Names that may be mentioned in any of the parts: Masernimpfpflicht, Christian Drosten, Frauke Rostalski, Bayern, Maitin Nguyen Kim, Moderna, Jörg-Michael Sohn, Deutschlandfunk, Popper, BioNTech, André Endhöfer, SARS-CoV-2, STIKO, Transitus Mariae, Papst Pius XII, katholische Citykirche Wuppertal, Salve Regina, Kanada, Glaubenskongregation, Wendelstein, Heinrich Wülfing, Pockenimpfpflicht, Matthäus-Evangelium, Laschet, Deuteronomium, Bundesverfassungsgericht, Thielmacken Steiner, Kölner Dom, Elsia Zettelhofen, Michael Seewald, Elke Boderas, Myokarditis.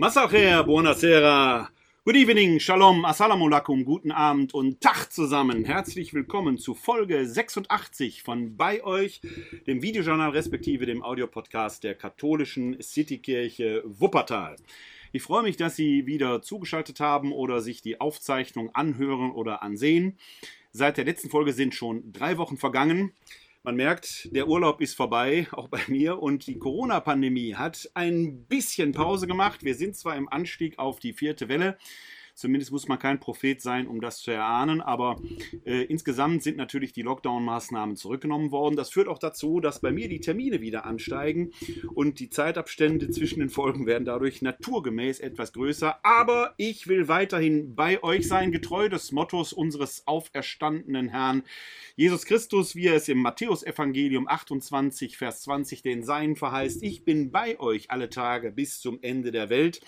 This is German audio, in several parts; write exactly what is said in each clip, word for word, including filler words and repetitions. Massacher, buonasera, good evening, shalom, assalamu alaikum, guten Abend und Tag zusammen. Herzlich willkommen zu Folge sechsundachtzig von bei euch, dem Videojournal respektive dem Audiopodcast der katholischen Citykirche Wuppertal. Ich freue mich, dass Sie wieder zugeschaltet haben oder sich die Aufzeichnung anhören oder ansehen. Seit der letzten Folge sind schon drei Wochen vergangen. Man merkt, der Urlaub ist vorbei, auch bei mir, und die Corona-Pandemie hat ein bisschen Pause gemacht. Wir sind zwar im Anstieg auf die vierte Welle, zumindest muss man kein Prophet sein, um das zu erahnen, aber äh, insgesamt sind natürlich die Lockdown-Maßnahmen zurückgenommen worden. Das führt auch dazu, dass bei mir die Termine wieder ansteigen und die Zeitabstände zwischen den Folgen werden dadurch naturgemäß etwas größer. Aber ich will weiterhin bei euch sein, getreu des Mottos unseres auferstandenen Herrn Jesus Christus, wie er es im Matthäus-Evangelium achtundzwanzig, Vers zwanzig den Seinen verheißt. Ich bin bei euch alle Tage bis zum Ende der Welt.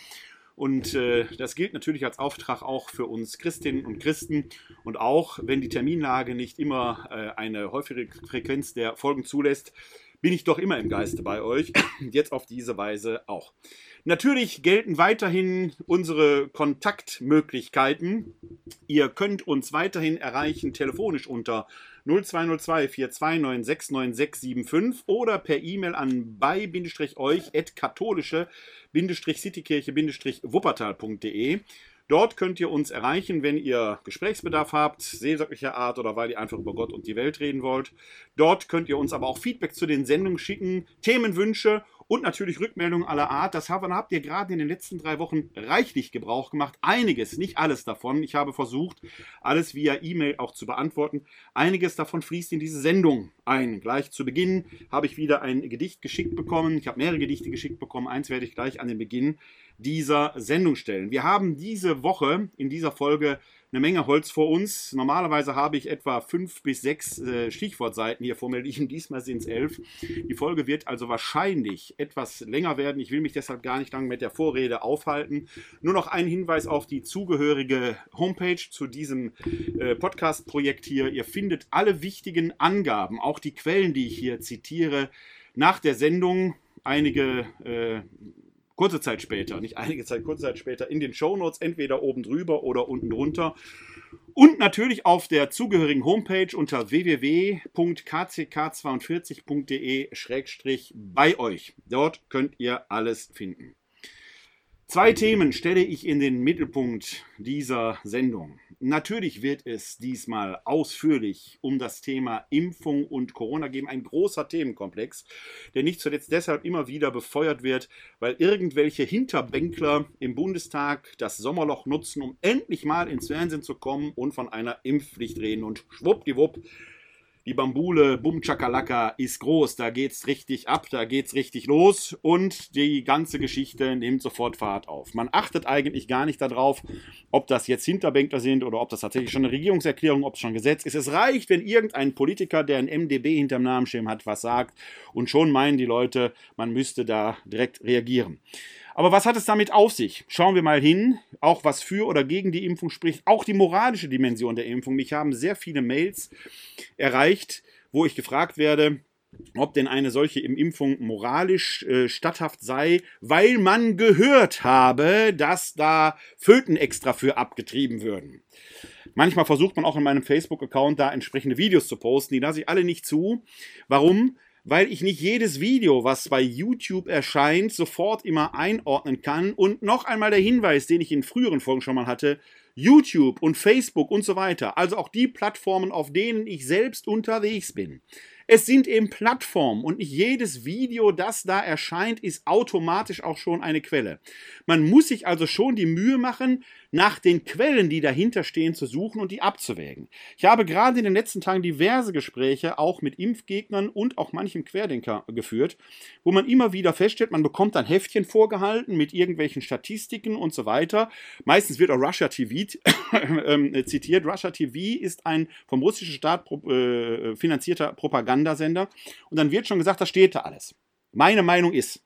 Und äh, das gilt natürlich als Auftrag auch für uns Christinnen und Christen. Und auch wenn die Terminlage nicht immer äh, eine häufige Frequenz der Folgen zulässt, bin ich doch immer im Geiste bei euch. Jetzt auf diese Weise auch. Natürlich gelten weiterhin unsere Kontaktmöglichkeiten. Ihr könnt uns weiterhin erreichen telefonisch unter null zwei null zwei, vier zwei neun, sechs neun sechs sieben fünf oder per E-Mail an bei-euch at katholische Citykirche Wuppertal punkt de. Dort könnt ihr uns erreichen, wenn ihr Gesprächsbedarf habt, seelsorglicher Art oder weil ihr einfach über Gott und die Welt reden wollt. Dort könnt ihr uns aber auch Feedback zu den Sendungen schicken, Themenwünsche und natürlich Rückmeldungen aller Art. Das habt ihr gerade in den letzten drei Wochen reichlich Gebrauch gemacht. Einiges, nicht alles davon. Ich habe versucht, alles via E-Mail auch zu beantworten. Einiges davon fließt in diese Sendung ein. Gleich zu Beginn habe ich wieder ein Gedicht geschickt bekommen. Ich habe mehrere Gedichte geschickt bekommen. Eins werde ich gleich an den Beginn dieser Sendung stellen. Wir haben diese Woche in dieser Folge eine Menge Holz vor uns. Normalerweise habe ich etwa fünf bis sechs äh, Stichwortseiten hier vor mir liegen. Diesmal sind es elf. Die Folge wird also wahrscheinlich etwas länger werden. Ich will mich deshalb gar nicht lange mit der Vorrede aufhalten. Nur noch ein Hinweis auf die zugehörige Homepage zu diesem äh, Podcast-Projekt hier. Ihr findet alle wichtigen Angaben, auch die Quellen, die ich hier zitiere, nach der Sendung. Einige äh, Kurze Zeit später, nicht einige Zeit, kurze Zeit später in den Shownotes, entweder oben drüber oder unten drunter. Und natürlich auf der zugehörigen Homepage unter w w w punkt k c k vier zwei punkt de schrägstrich bei euch. Dort könnt ihr alles finden. Zwei Themen stelle ich in den Mittelpunkt dieser Sendung. Natürlich wird es diesmal ausführlich um das Thema Impfung und Corona gehen. Ein großer Themenkomplex, der nicht zuletzt deshalb immer wieder befeuert wird, weil irgendwelche Hinterbänkler im Bundestag das Sommerloch nutzen, um endlich mal ins Fernsehen zu kommen und von einer Impfpflicht reden. Und schwuppdiwupp, die Bambule, Bum Chakalaka, ist groß, da geht's richtig ab, da geht's richtig los und die ganze Geschichte nimmt sofort Fahrt auf. Man achtet eigentlich gar nicht darauf, ob das jetzt Hinterbänkler sind oder ob das tatsächlich schon eine Regierungserklärung, ob es schon Gesetz ist. Es reicht, wenn irgendein Politiker, der ein M D B hinterm Namensschirm hat, was sagt und schon meinen die Leute, man müsste da direkt reagieren. Aber was hat es damit auf sich? Schauen wir mal hin, auch was für oder gegen die Impfung spricht, auch die moralische Dimension der Impfung. Mich haben sehr viele Mails erreicht, wo ich gefragt werde, ob denn eine solche Impfung moralisch äh, statthaft sei, weil man gehört habe, dass da Föten extra für abgetrieben würden. Manchmal versucht man auch in meinem Facebook-Account da entsprechende Videos zu posten, die lasse ich alle nicht zu. Warum? Weil ich nicht jedes Video, was bei YouTube erscheint, sofort immer einordnen kann. Und noch einmal der Hinweis, den ich in früheren Folgen schon mal hatte, YouTube und Facebook und so weiter, also auch die Plattformen, auf denen ich selbst unterwegs bin. Es sind eben Plattformen und nicht jedes Video, das da erscheint, ist automatisch auch schon eine Quelle. Man muss sich also schon die Mühe machen, nach den Quellen, die dahinter stehen, zu suchen und die abzuwägen. Ich habe gerade in den letzten Tagen diverse Gespräche auch mit Impfgegnern und auch manchem Querdenker geführt, wo man immer wieder feststellt, man bekommt dann Heftchen vorgehalten mit irgendwelchen Statistiken und so weiter. Meistens wird auch Russia T V zitiert. Russia T V ist ein vom russischen Staat finanzierter Propaganda. Sender. Und dann wird schon gesagt, das steht da alles. Meine Meinung ist.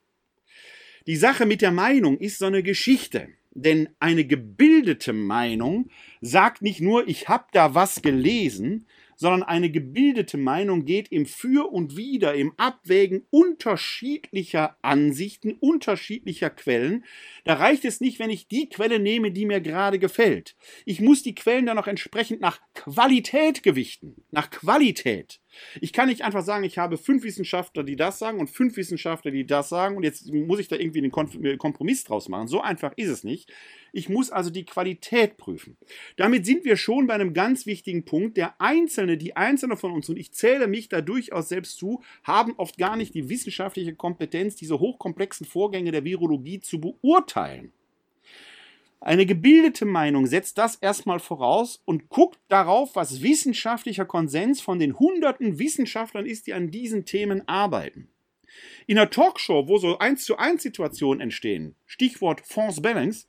Die Sache mit der Meinung ist so eine Geschichte. Denn eine gebildete Meinung sagt nicht nur, ich habe da was gelesen, sondern eine gebildete Meinung geht im Für und Wider, im Abwägen unterschiedlicher Ansichten, unterschiedlicher Quellen. Da reicht es nicht, wenn ich die Quelle nehme, die mir gerade gefällt. Ich muss die Quellen dann auch entsprechend nach Qualität gewichten, nach Qualität. Ich kann nicht einfach sagen, ich habe fünf Wissenschaftler, die das sagen und fünf Wissenschaftler, die das sagen und jetzt muss ich da irgendwie einen Kompromiss draus machen. So einfach ist es nicht. Ich muss also die Qualität prüfen. Damit sind wir schon bei einem ganz wichtigen Punkt. Der Einzelne, die Einzelne von uns, und ich zähle mich da durchaus selbst zu, haben oft gar nicht die wissenschaftliche Kompetenz, diese hochkomplexen Vorgänge der Virologie zu beurteilen. Eine gebildete Meinung setzt das erstmal voraus und guckt darauf, was wissenschaftlicher Konsens von den hunderten Wissenschaftlern ist, die an diesen Themen arbeiten. In einer Talkshow, wo so eins zu eins Situationen entstehen, Stichwort False Balance,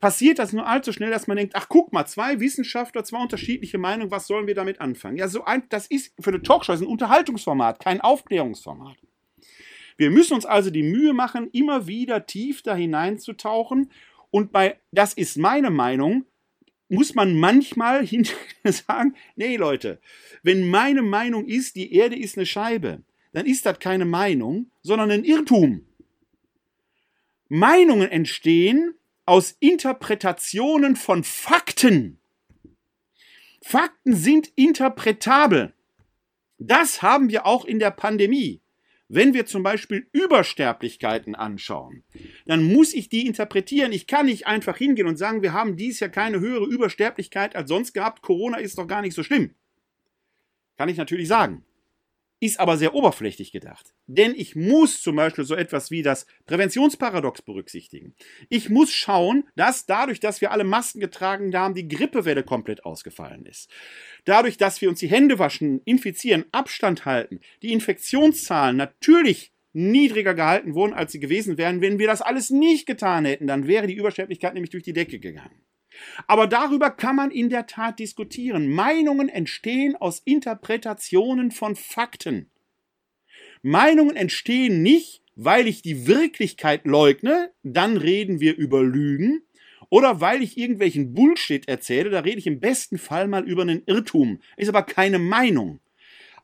passiert das nur allzu schnell, dass man denkt, ach guck mal, zwei Wissenschaftler, zwei unterschiedliche Meinungen, was sollen wir damit anfangen? Ja, so ein, das ist für eine Talkshow ist ein Unterhaltungsformat, kein Aufklärungsformat. Wir müssen uns also die Mühe machen, immer wieder tief da hineinzutauchen. Und bei, das ist meine Meinung, muss man manchmal hinterher sagen, nee Leute, wenn meine Meinung ist, die Erde ist eine Scheibe, dann ist das keine Meinung, sondern ein Irrtum. Meinungen entstehen aus Interpretationen von Fakten. Fakten sind interpretabel. Das haben wir auch in der Pandemie. Wenn wir zum Beispiel Übersterblichkeiten anschauen, dann muss ich die interpretieren. Ich kann nicht einfach hingehen und sagen, wir haben dieses Jahr keine höhere Übersterblichkeit als sonst gehabt. Corona ist doch gar nicht so schlimm. Kann ich natürlich sagen. Ist aber sehr oberflächlich gedacht. Denn ich muss zum Beispiel so etwas wie das Präventionsparadox berücksichtigen. Ich muss schauen, dass dadurch, dass wir alle Masken getragen haben, die Grippewelle komplett ausgefallen ist. Dadurch, dass wir uns die Hände waschen, infizieren, Abstand halten, die Infektionszahlen natürlich niedriger gehalten wurden, als sie gewesen wären. Wenn wir das alles nicht getan hätten, dann wäre die Übersterblichkeit nämlich durch die Decke gegangen. Aber darüber kann man in der Tat diskutieren. Meinungen entstehen aus Interpretationen von Fakten. Meinungen entstehen nicht, weil ich die Wirklichkeit leugne, dann reden wir über Lügen, oder weil ich irgendwelchen Bullshit erzähle, da rede ich im besten Fall mal über einen Irrtum. Ist aber keine Meinung.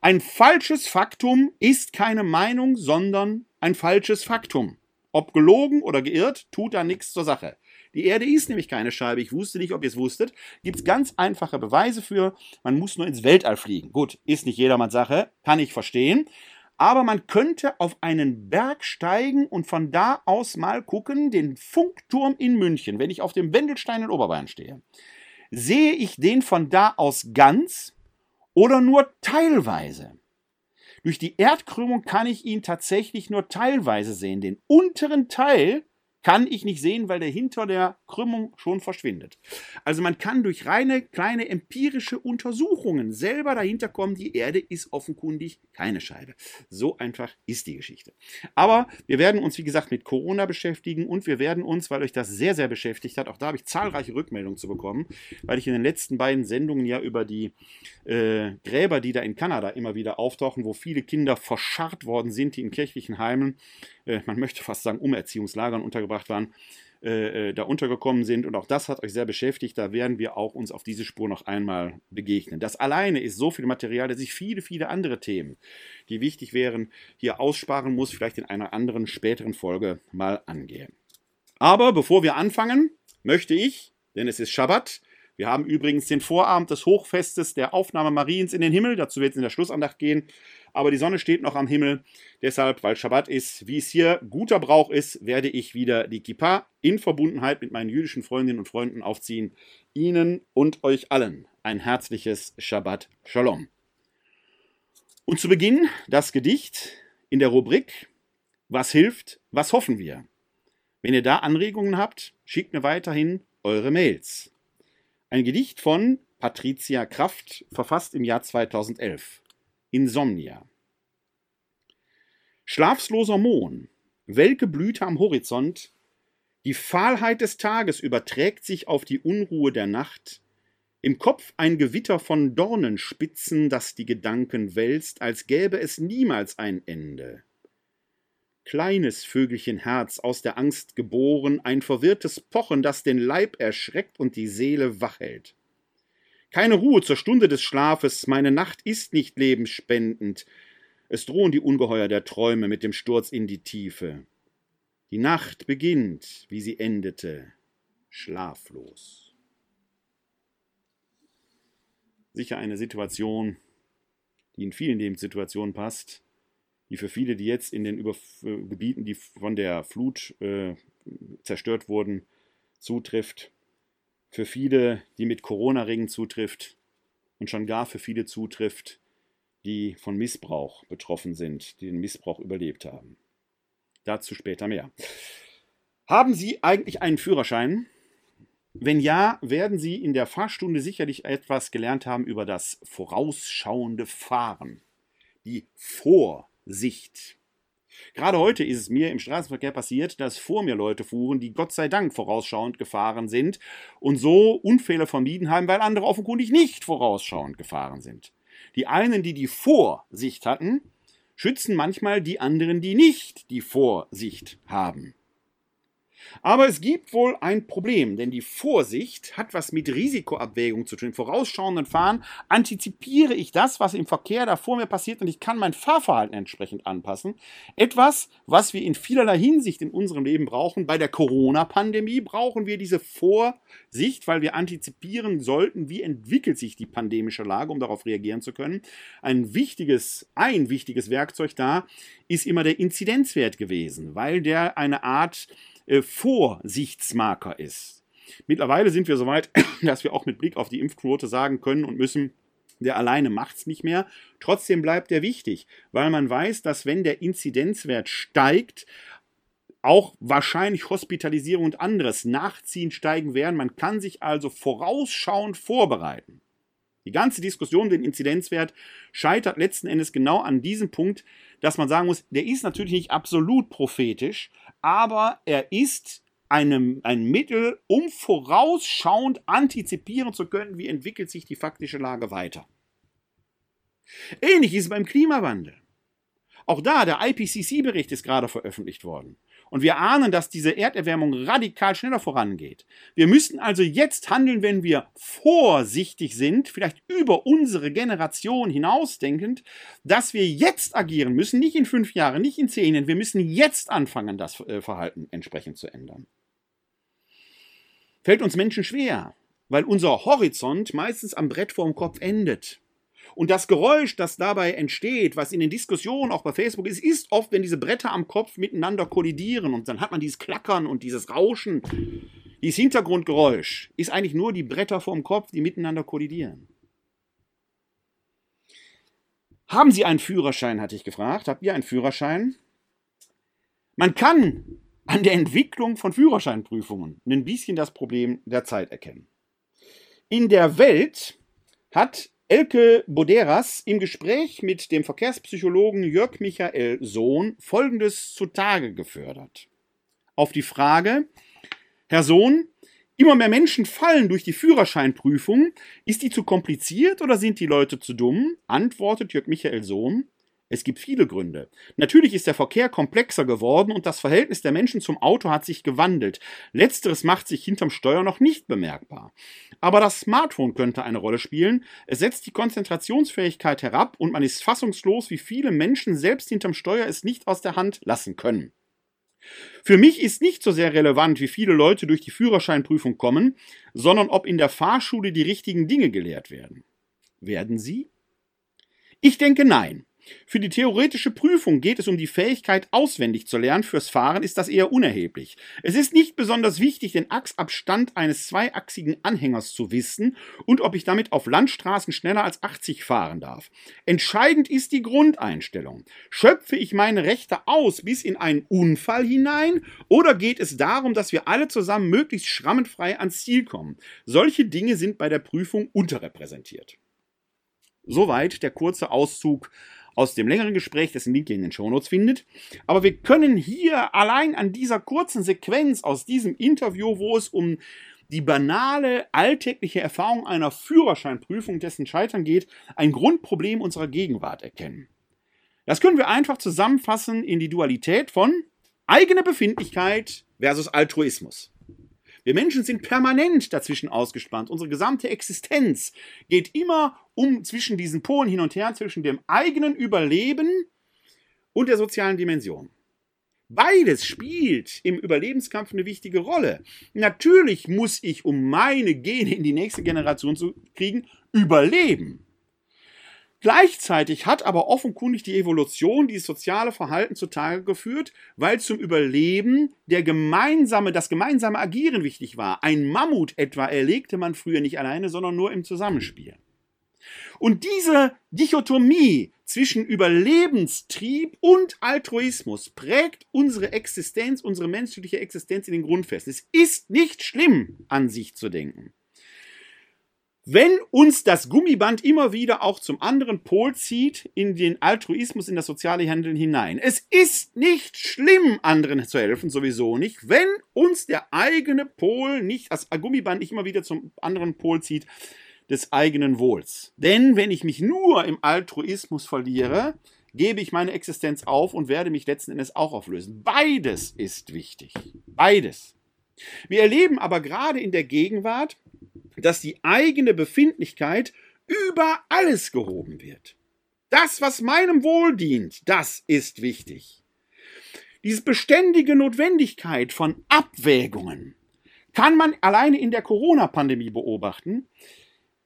Ein falsches Faktum ist keine Meinung, sondern ein falsches Faktum. Ob gelogen oder geirrt, tut da nichts zur Sache. Die Erde ist nämlich keine Scheibe. Ich wusste nicht, ob ihr es wusstet. Gibt es ganz einfache Beweise für. Man muss nur ins Weltall fliegen. Gut, ist nicht jedermanns Sache. Kann ich verstehen. Aber man könnte auf einen Berg steigen und von da aus mal gucken, den Funkturm in München, wenn ich auf dem Wendelstein in Oberbayern stehe. Sehe ich den von da aus ganz oder nur teilweise? Durch die Erdkrümmung kann ich ihn tatsächlich nur teilweise sehen. Den unteren Teil kann ich nicht sehen, weil der hinter der Krümmung schon verschwindet. Also man kann durch reine, kleine empirische Untersuchungen selber dahinter kommen, die Erde ist offenkundig keine Scheibe. So einfach ist die Geschichte. Aber wir werden uns, wie gesagt, mit Corona beschäftigen und wir werden uns, weil euch das sehr, sehr beschäftigt hat, auch da habe ich zahlreiche Rückmeldungen zu bekommen, weil ich in den letzten beiden Sendungen ja über die äh, Gräber, die da in Kanada immer wieder auftauchen, wo viele Kinder verscharrt worden sind, die in kirchlichen Heimen, äh, man möchte fast sagen Umerziehungslagern untergebracht waren, äh, da untergekommen sind. Und auch das hat euch sehr beschäftigt. Da werden wir auch uns auf diese Spur noch einmal begegnen. Das alleine ist so viel Material, dass ich viele, viele andere Themen, die wichtig wären, hier aussparen muss, vielleicht in einer anderen, späteren Folge mal angehe. Aber bevor wir anfangen, möchte ich, denn es ist Schabbat, wir haben übrigens den Vorabend des Hochfestes der Aufnahme Mariens in den Himmel, dazu wird es in der Schlussandacht gehen, aber die Sonne steht noch am Himmel, deshalb, weil Schabbat ist, wie es hier guter Brauch ist, werde ich wieder die Kippa in Verbundenheit mit meinen jüdischen Freundinnen und Freunden aufziehen. Ihnen und euch allen ein herzliches Schabbat Shalom. Und zu Beginn das Gedicht in der Rubrik Was hilft, was hoffen wir? Wenn ihr da Anregungen habt, schickt mir weiterhin eure Mails. Ein Gedicht von Patricia Kraft, verfasst im Jahr zweitausendelf. Insomnia. Schlafloser Mohn, welke Blüte am Horizont, die Fahlheit des Tages überträgt sich auf die Unruhe der Nacht, im Kopf ein Gewitter von Dornenspitzen, das die Gedanken wälzt, als gäbe es niemals ein Ende. Kleines Vögelchen Herz, aus der Angst geboren, ein verwirrtes Pochen, das den Leib erschreckt und die Seele wach hält. Keine Ruhe zur Stunde des Schlafes, meine Nacht ist nicht lebensspendend. Es drohen die Ungeheuer der Träume mit dem Sturz in die Tiefe. Die Nacht beginnt, wie sie endete, schlaflos. Sicher eine Situation, die in vielen Lebenssituationen passt, die für viele, die jetzt in den Überf- äh, Gebieten, die von der Flut äh, zerstört wurden, zutrifft, für viele, die mit Corona-Ringen zutrifft und schon gar für viele zutrifft, die von Missbrauch betroffen sind, die den Missbrauch überlebt haben. Dazu später mehr. Haben Sie eigentlich einen Führerschein? Wenn ja, werden Sie in der Fahrstunde sicherlich etwas gelernt haben über das vorausschauende Fahren, die Vorsicht. Gerade heute ist es mir im Straßenverkehr passiert, dass vor mir Leute fuhren, die Gott sei Dank vorausschauend gefahren sind und so Unfälle vermieden haben, weil andere offenkundig nicht vorausschauend gefahren sind. Die einen, die die Vorsicht hatten, schützen manchmal die anderen, die nicht die Vorsicht haben. Aber es gibt wohl ein Problem, denn die Vorsicht hat was mit Risikoabwägung zu tun. Im vorausschauenden Fahren antizipiere ich das, was im Verkehr da vor mir passiert, und ich kann mein Fahrverhalten entsprechend anpassen. Etwas, was wir in vielerlei Hinsicht in unserem Leben brauchen. Bei der Corona-Pandemie brauchen wir diese Vorsicht, weil wir antizipieren sollten, wie entwickelt sich die pandemische Lage, um darauf reagieren zu können. Ein wichtiges, ein wichtiges Werkzeug da ist immer der Inzidenzwert gewesen, weil der eine Art Vorsichtsmarker ist. Mittlerweile sind wir so weit, dass wir auch mit Blick auf die Impfquote sagen können und müssen, der alleine macht es nicht mehr. Trotzdem bleibt er wichtig, weil man weiß, dass wenn der Inzidenzwert steigt, auch wahrscheinlich Hospitalisierung und anderes nachziehen steigen werden. Man kann sich also vorausschauend vorbereiten. Die ganze Diskussion um den Inzidenzwert scheitert letzten Endes genau an diesem Punkt, dass man sagen muss, der ist natürlich nicht absolut prophetisch, aber er ist einem, ein Mittel, um vorausschauend antizipieren zu können, wie entwickelt sich die faktische Lage weiter. Ähnlich ist es beim Klimawandel. Auch da, der I P C C-Bericht ist gerade veröffentlicht worden. Und wir ahnen, dass diese Erderwärmung radikal schneller vorangeht. Wir müssen also jetzt handeln, wenn wir vorsichtig sind, vielleicht über unsere Generation hinausdenkend, dass wir jetzt agieren müssen, nicht in fünf Jahren, nicht in zehn Jahren. Wir müssen jetzt anfangen, das Verhalten entsprechend zu ändern. Fällt uns Menschen schwer, weil unser Horizont meistens am Brett vorm Kopf endet. Und das Geräusch, das dabei entsteht, was in den Diskussionen auch bei Facebook ist, ist oft, wenn diese Bretter am Kopf miteinander kollidieren und dann hat man dieses Klackern und dieses Rauschen. Dieses Hintergrundgeräusch ist eigentlich nur die Bretter vorm Kopf, die miteinander kollidieren. Haben Sie einen Führerschein, hatte ich gefragt. Habt ihr einen Führerschein? Man kann an der Entwicklung von Führerscheinprüfungen ein bisschen das Problem der Zeit erkennen. In der Welt hat Elke Boderas im Gespräch mit dem Verkehrspsychologen Jörg-Michael Sohn Folgendes zutage gefördert. Auf die Frage, Herr Sohn, immer mehr Menschen fallen durch die Führerscheinprüfung. Ist die zu kompliziert oder sind die Leute zu dumm? Antwortet Jörg-Michael Sohn, es gibt viele Gründe. Natürlich ist der Verkehr komplexer geworden und das Verhältnis der Menschen zum Auto hat sich gewandelt. Letzteres macht sich hinterm Steuer noch nicht bemerkbar. Aber das Smartphone könnte eine Rolle spielen. Es setzt die Konzentrationsfähigkeit herab und man ist fassungslos, wie viele Menschen selbst hinterm Steuer es nicht aus der Hand lassen können. Für mich ist nicht so sehr relevant, wie viele Leute durch die Führerscheinprüfung kommen, sondern ob in der Fahrschule die richtigen Dinge gelehrt werden. Werden sie? Ich denke nein. Für die theoretische Prüfung geht es um die Fähigkeit, auswendig zu lernen. Fürs Fahren ist das eher unerheblich. Es ist nicht besonders wichtig, den Achsabstand eines zweiachsigen Anhängers zu wissen und ob ich damit auf Landstraßen schneller als achtzig fahren darf. Entscheidend ist die Grundeinstellung. Schöpfe ich meine Rechte aus bis in einen Unfall hinein oder geht es darum, dass wir alle zusammen möglichst schrammenfrei ans Ziel kommen? Solche Dinge sind bei der Prüfung unterrepräsentiert. Soweit der kurze Auszug aus dem längeren Gespräch, dessen Link ihr in den Shownotes findet. Aber wir können hier allein an dieser kurzen Sequenz aus diesem Interview, wo es um die banale, alltägliche Erfahrung einer Führerscheinprüfung, dessen Scheitern geht, ein Grundproblem unserer Gegenwart erkennen. Das können wir einfach zusammenfassen in die Dualität von eigene Befindlichkeit versus Altruismus. Wir Menschen sind permanent dazwischen ausgespannt. Unsere gesamte Existenz geht immer um zwischen diesen Polen hin und her, zwischen dem eigenen Überleben und der sozialen Dimension. Beides spielt im Überlebenskampf eine wichtige Rolle. Natürlich muss ich, um meine Gene in die nächste Generation zu kriegen, überleben. Gleichzeitig hat aber offenkundig die Evolution dieses soziale Verhalten zutage geführt, weil zum Überleben der gemeinsame, das gemeinsame Agieren wichtig war. Ein Mammut etwa erlegte man früher nicht alleine, sondern nur im Zusammenspiel. Und diese Dichotomie zwischen Überlebenstrieb und Altruismus prägt unsere Existenz, unsere menschliche Existenz in den Grundfesten. Es ist nicht schlimm, an sich zu denken. Wenn uns das Gummiband immer wieder auch zum anderen Pol zieht, in den Altruismus, in das soziale Handeln hinein. Es ist nicht schlimm, anderen zu helfen, sowieso nicht. Wenn uns der eigene Pol nicht, das Gummiband nicht immer wieder zum anderen Pol zieht, des eigenen Wohls. Denn wenn ich mich nur im Altruismus verliere, gebe ich meine Existenz auf und werde mich letzten Endes auch auflösen. Beides ist wichtig. Beides. Wir erleben aber gerade in der Gegenwart, dass die eigene Befindlichkeit über alles gehoben wird. Das, was meinem Wohl dient, das ist wichtig. Diese beständige Notwendigkeit von Abwägungen kann man alleine in der Corona-Pandemie beobachten,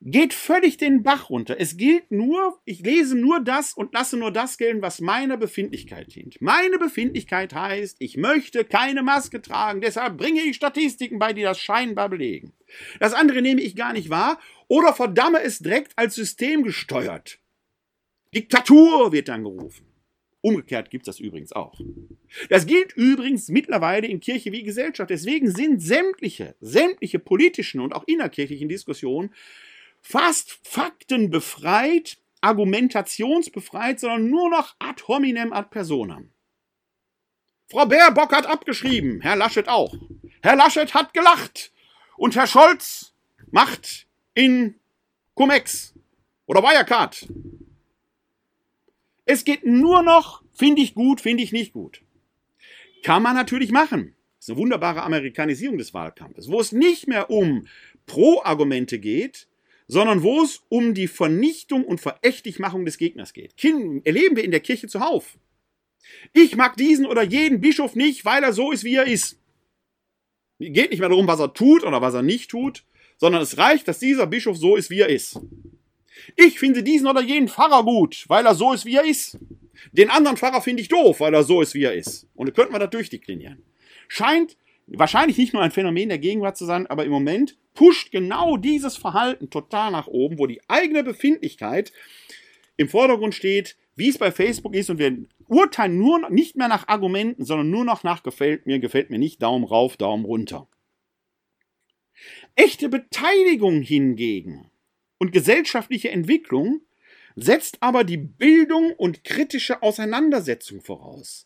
geht völlig den Bach runter. Es gilt nur, ich lese nur das und lasse nur das gelten, was meiner Befindlichkeit dient. Meine Befindlichkeit heißt, ich möchte keine Maske tragen, deshalb bringe ich Statistiken bei, die das scheinbar belegen. Das andere nehme ich gar nicht wahr oder verdamme es direkt als System gesteuert. Diktatur wird dann gerufen. Umgekehrt gibt es das übrigens auch. Das gilt übrigens mittlerweile in Kirche wie Gesellschaft. Deswegen sind sämtliche, sämtliche politischen und auch innerkirchlichen Diskussionen fast faktenbefreit, argumentationsbefreit, sondern nur noch ad hominem ad personam. Frau Baerbock hat abgeschrieben, Herr Laschet auch. Herr Laschet hat gelacht und Herr Scholz macht in Cum-Ex oder Wirecard. Es geht nur noch, finde ich gut, finde ich nicht gut. Kann man natürlich machen. Das ist eine wunderbare Amerikanisierung des Wahlkampfes, wo es nicht mehr um Pro-Argumente geht, sondern wo es um die Vernichtung und Verächtlichmachung des Gegners geht. Kind, erleben wir in der Kirche zuhauf. Ich mag diesen oder jeden Bischof nicht, weil er so ist, wie er ist. Es geht nicht mehr darum, was er tut oder was er nicht tut, sondern es reicht, dass dieser Bischof so ist, wie er ist. Ich finde diesen oder jeden Pfarrer gut, weil er so ist, wie er ist. Den anderen Pfarrer finde ich doof, weil er so ist, wie er ist. Und da könnten wir das durchdeklinieren. Scheint wahrscheinlich nicht nur ein Phänomen der Gegenwart zu sein, aber im Moment pusht genau dieses Verhalten total nach oben, wo die eigene Befindlichkeit im Vordergrund steht, wie es bei Facebook ist, und wir urteilen nur nicht mehr nach Argumenten, sondern nur noch nach gefällt mir, gefällt mir nicht, Daumen rauf, Daumen runter. Echte Beteiligung hingegen und gesellschaftliche Entwicklung setzt aber die Bildung und kritische Auseinandersetzung voraus.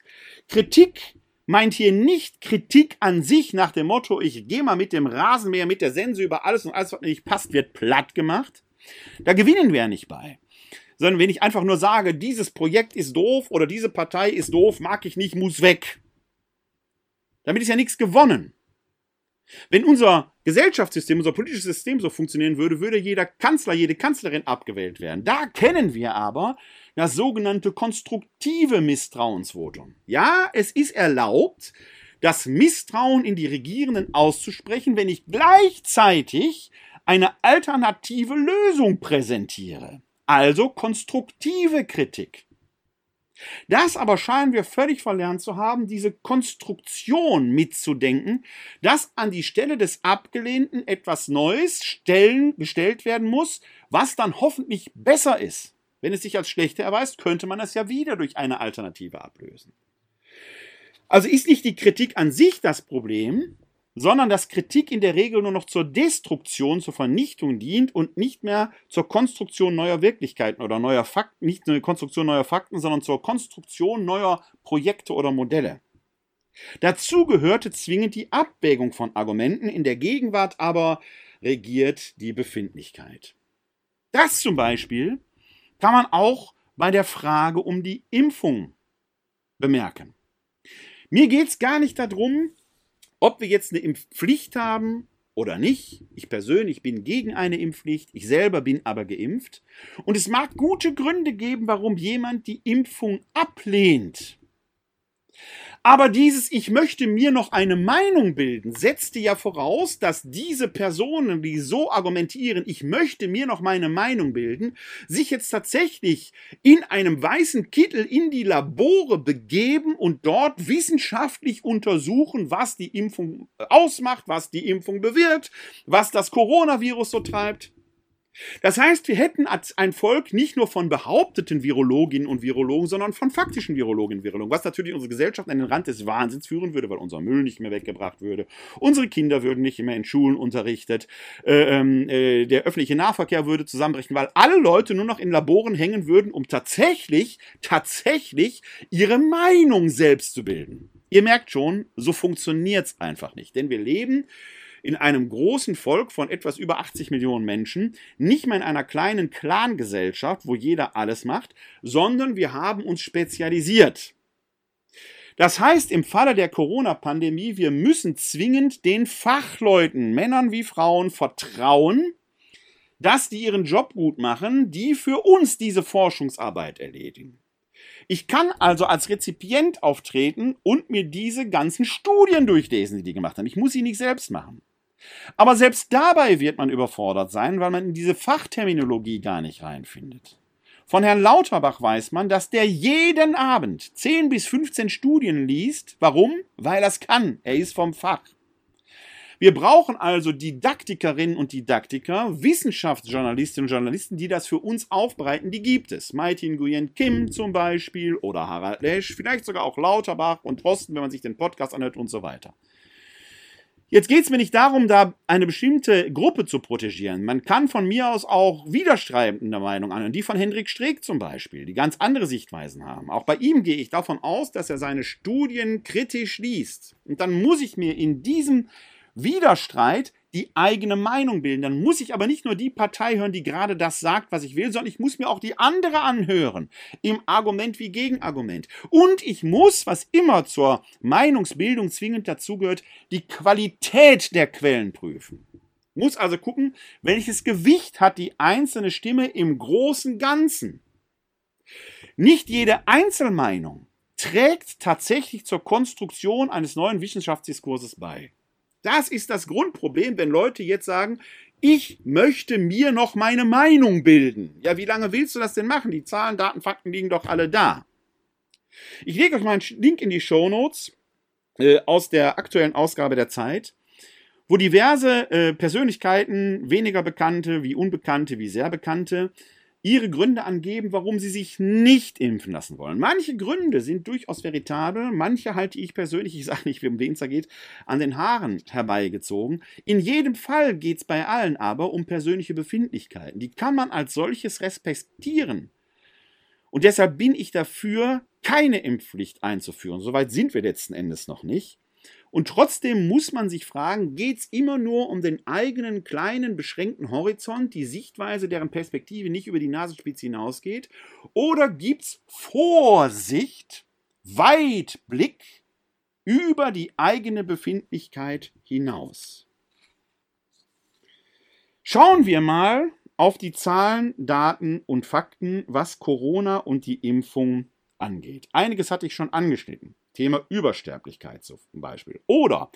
Kritik meint hier nicht Kritik an sich nach dem Motto, ich gehe mal mit dem Rasenmäher, mit der Sense über alles und alles, was nicht passt, wird platt gemacht. Da gewinnen wir ja nicht bei. Sondern wenn ich einfach nur sage, dieses Projekt ist doof oder diese Partei ist doof, mag ich nicht, muss weg. Damit ist ja nichts gewonnen. Wenn unser Gesellschaftssystem, unser politisches System so funktionieren würde, würde jeder Kanzler, jede Kanzlerin abgewählt werden. Da kennen wir aber das sogenannte konstruktive Misstrauensvotum. Ja, es ist erlaubt, das Misstrauen in die Regierenden auszusprechen, wenn ich gleichzeitig eine alternative Lösung präsentiere. Also konstruktive Kritik. Das aber scheinen wir völlig verlernt zu haben, diese Konstruktion mitzudenken, dass an die Stelle des Abgelehnten etwas Neues stellen, gestellt werden muss, was dann hoffentlich besser ist. Wenn es sich als schlechter erweist, könnte man es ja wieder durch eine Alternative ablösen. Also ist nicht die Kritik an sich das Problem, sondern dass Kritik in der Regel nur noch zur Destruktion, zur Vernichtung dient und nicht mehr zur Konstruktion neuer Wirklichkeiten oder neuer Fakten, nicht zur Konstruktion neuer Fakten, sondern zur Konstruktion neuer Projekte oder Modelle. Dazu gehörte zwingend die Abwägung von Argumenten, in der Gegenwart aber regiert die Befindlichkeit. Das zum Beispiel kann man auch bei der Frage um die Impfung bemerken. Mir geht es gar nicht darum, Ob wir jetzt eine Impfpflicht haben oder nicht, ich persönlich bin gegen eine Impfpflicht, ich selber bin aber geimpft. Und es mag gute Gründe geben, warum jemand die Impfung ablehnt. Aber dieses "Ich möchte mir noch eine Meinung bilden" setzte ja voraus, dass diese Personen, die so argumentieren, "Ich möchte mir noch meine Meinung bilden", sich jetzt tatsächlich in einem weißen Kittel in die Labore begeben und dort wissenschaftlich untersuchen, was die Impfung ausmacht, was die Impfung bewirkt, was das Coronavirus so treibt. Das heißt, wir hätten als ein Volk nicht nur von behaupteten Virologinnen und Virologen, sondern von faktischen Virologinnen und Virologen, was natürlich unsere Gesellschaft an den Rand des Wahnsinns führen würde, weil unser Müll nicht mehr weggebracht würde, unsere Kinder würden nicht mehr in Schulen unterrichtet, äh, äh, der öffentliche Nahverkehr würde zusammenbrechen, weil alle Leute nur noch in Laboren hängen würden, um tatsächlich, tatsächlich ihre Meinung selbst zu bilden. Ihr merkt schon, so funktioniert's einfach nicht, denn wir leben in einem großen Volk von etwas über achtzig Millionen Menschen, nicht mehr in einer kleinen Clangesellschaft, wo jeder alles macht, sondern wir haben uns spezialisiert. Das heißt, im Falle der Corona-Pandemie, wir müssen zwingend den Fachleuten, Männern wie Frauen, vertrauen, dass die ihren Job gut machen, die für uns diese Forschungsarbeit erledigen. Ich kann also als Rezipient auftreten und mir diese ganzen Studien durchlesen, die die gemacht haben. Ich muss sie nicht selbst machen. Aber selbst dabei wird man überfordert sein, weil man in diese Fachterminologie gar nicht reinfindet. Von Herrn Lauterbach weiß man, dass der jeden Abend zehn bis fünfzehn Studien liest. Warum? Weil er es kann. Er ist vom Fach. Wir brauchen also Didaktikerinnen und Didaktiker, Wissenschaftsjournalistinnen und Journalisten, die das für uns aufbereiten, die gibt es. Maitin Nguyen Kim zum Beispiel oder Harald Lesch, vielleicht sogar auch Lauterbach und Drosten, wenn man sich den Podcast anhört und so weiter. Jetzt geht es mir nicht darum, da eine bestimmte Gruppe zu protegieren. Man kann von mir aus auch widerstreitende Meinung anhören, die von Hendrik Streeck zum Beispiel, die ganz andere Sichtweisen haben. Auch bei ihm gehe ich davon aus, dass er seine Studien kritisch liest. Und dann muss ich mir in diesem Widerstreit die eigene Meinung bilden. Dann muss ich aber nicht nur die Partei hören, die gerade das sagt, was ich will, sondern ich muss mir auch die andere anhören, im Argument wie Gegenargument. Und ich muss, was immer zur Meinungsbildung zwingend dazugehört, die Qualität der Quellen prüfen. Muss also gucken, welches Gewicht hat die einzelne Stimme im großen Ganzen. Nicht jede Einzelmeinung trägt tatsächlich zur Konstruktion eines neuen Wissenschaftsdiskurses bei. Das ist das Grundproblem, wenn Leute jetzt sagen, ich möchte mir noch meine Meinung bilden. Ja, wie lange willst du das denn machen? Die Zahlen, Daten, Fakten liegen doch alle da. Ich lege euch mal einen Link in die Shownotes äh, aus der aktuellen Ausgabe der Zeit, wo diverse äh, Persönlichkeiten, weniger Bekannte wie Unbekannte, wie sehr Bekannte, ihre Gründe angeben, warum sie sich nicht impfen lassen wollen. Manche Gründe sind durchaus veritabel, manche halte ich persönlich, ich sage nicht, um wen es da geht, an den Haaren herbeigezogen. In jedem Fall geht es bei allen aber um persönliche Befindlichkeiten. Die kann man als solches respektieren. Und deshalb bin ich dafür, keine Impfpflicht einzuführen. Soweit sind wir letzten Endes noch nicht. Und trotzdem muss man sich fragen, geht es immer nur um den eigenen kleinen, beschränkten Horizont, die Sichtweise, deren Perspektive nicht über die Nasenspitze hinausgeht? Oder gibt es Vorsicht, Weitblick über die eigene Befindlichkeit hinaus? Schauen wir mal auf die Zahlen, Daten und Fakten, was Corona und die Impfung angeht. Einiges hatte ich schon angeschnitten. Thema Übersterblichkeit zum Beispiel. Oder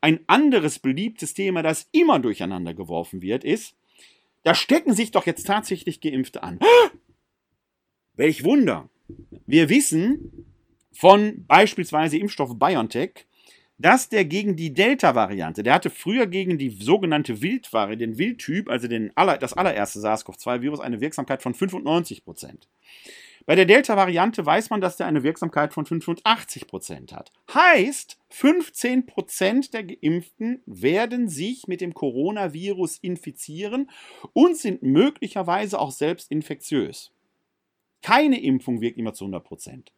ein anderes beliebtes Thema, das immer durcheinander geworfen wird, ist, da stecken sich doch jetzt tatsächlich Geimpfte an. Welch Wunder! Wir wissen von beispielsweise Impfstoff BioNTech, dass der gegen die Delta-Variante, der hatte früher gegen die sogenannte Wildvariante, den Wildtyp, also den aller, das allererste SARS-CoV zwei Virus, eine Wirksamkeit von fünfundneunzig Prozent. Bei der Delta-Variante weiß man, dass der eine Wirksamkeit von fünfundachtzig Prozent hat. Heißt, fünfzehn Prozent der Geimpften werden sich mit dem Coronavirus infizieren und sind möglicherweise auch selbst infektiös. Keine Impfung wirkt immer zu hundert Prozent.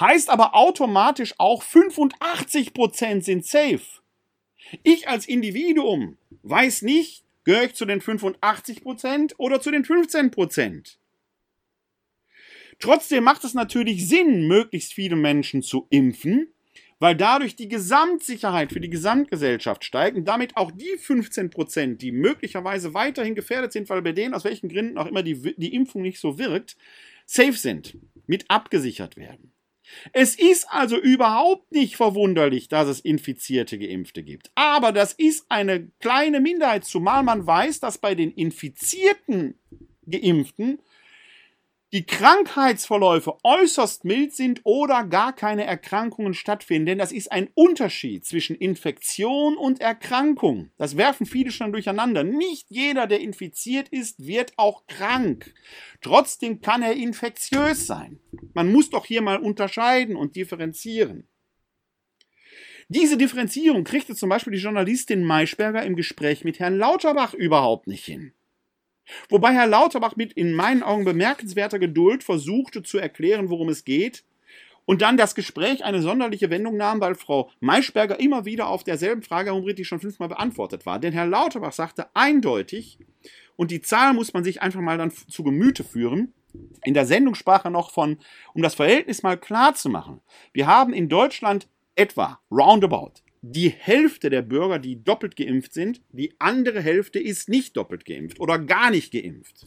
Heißt aber automatisch auch, fünfundachtzig Prozent sind safe. Ich als Individuum weiß nicht, gehöre ich zu den fünfundachtzig Prozent oder zu den fünfzehn Prozent. Trotzdem macht es natürlich Sinn, möglichst viele Menschen zu impfen, weil dadurch die Gesamtsicherheit für die Gesamtgesellschaft steigt und damit auch die fünfzehn Prozent, die möglicherweise weiterhin gefährdet sind, weil bei denen, aus welchen Gründen auch immer die, die Impfung nicht so wirkt, safe sind, mit abgesichert werden. Es ist also überhaupt nicht verwunderlich, dass es infizierte Geimpfte gibt. Aber das ist eine kleine Minderheit, zumal man weiß, dass bei den infizierten Geimpften die Krankheitsverläufe äußerst mild sind oder gar keine Erkrankungen stattfinden. Denn das ist ein Unterschied zwischen Infektion und Erkrankung. Das werfen viele schon durcheinander. Nicht jeder, der infiziert ist, wird auch krank. Trotzdem kann er infektiös sein. Man muss doch hier mal unterscheiden und differenzieren. Diese Differenzierung kriegte zum Beispiel die Journalistin Maischberger im Gespräch mit Herrn Lauterbach überhaupt nicht hin. Wobei Herr Lauterbach mit in meinen Augen bemerkenswerter Geduld versuchte zu erklären, worum es geht, und dann das Gespräch eine sonderliche Wendung nahm, weil Frau Maischberger immer wieder auf derselben Frage herumritt, die schon fünfmal beantwortet war. Denn Herr Lauterbach sagte eindeutig, und die Zahl muss man sich einfach mal dann zu Gemüte führen, in der Sendungssprache noch von, um das Verhältnis mal klar zu machen, wir haben in Deutschland etwa, roundabout, die Hälfte der Bürger, die doppelt geimpft sind, die andere Hälfte ist nicht doppelt geimpft oder gar nicht geimpft.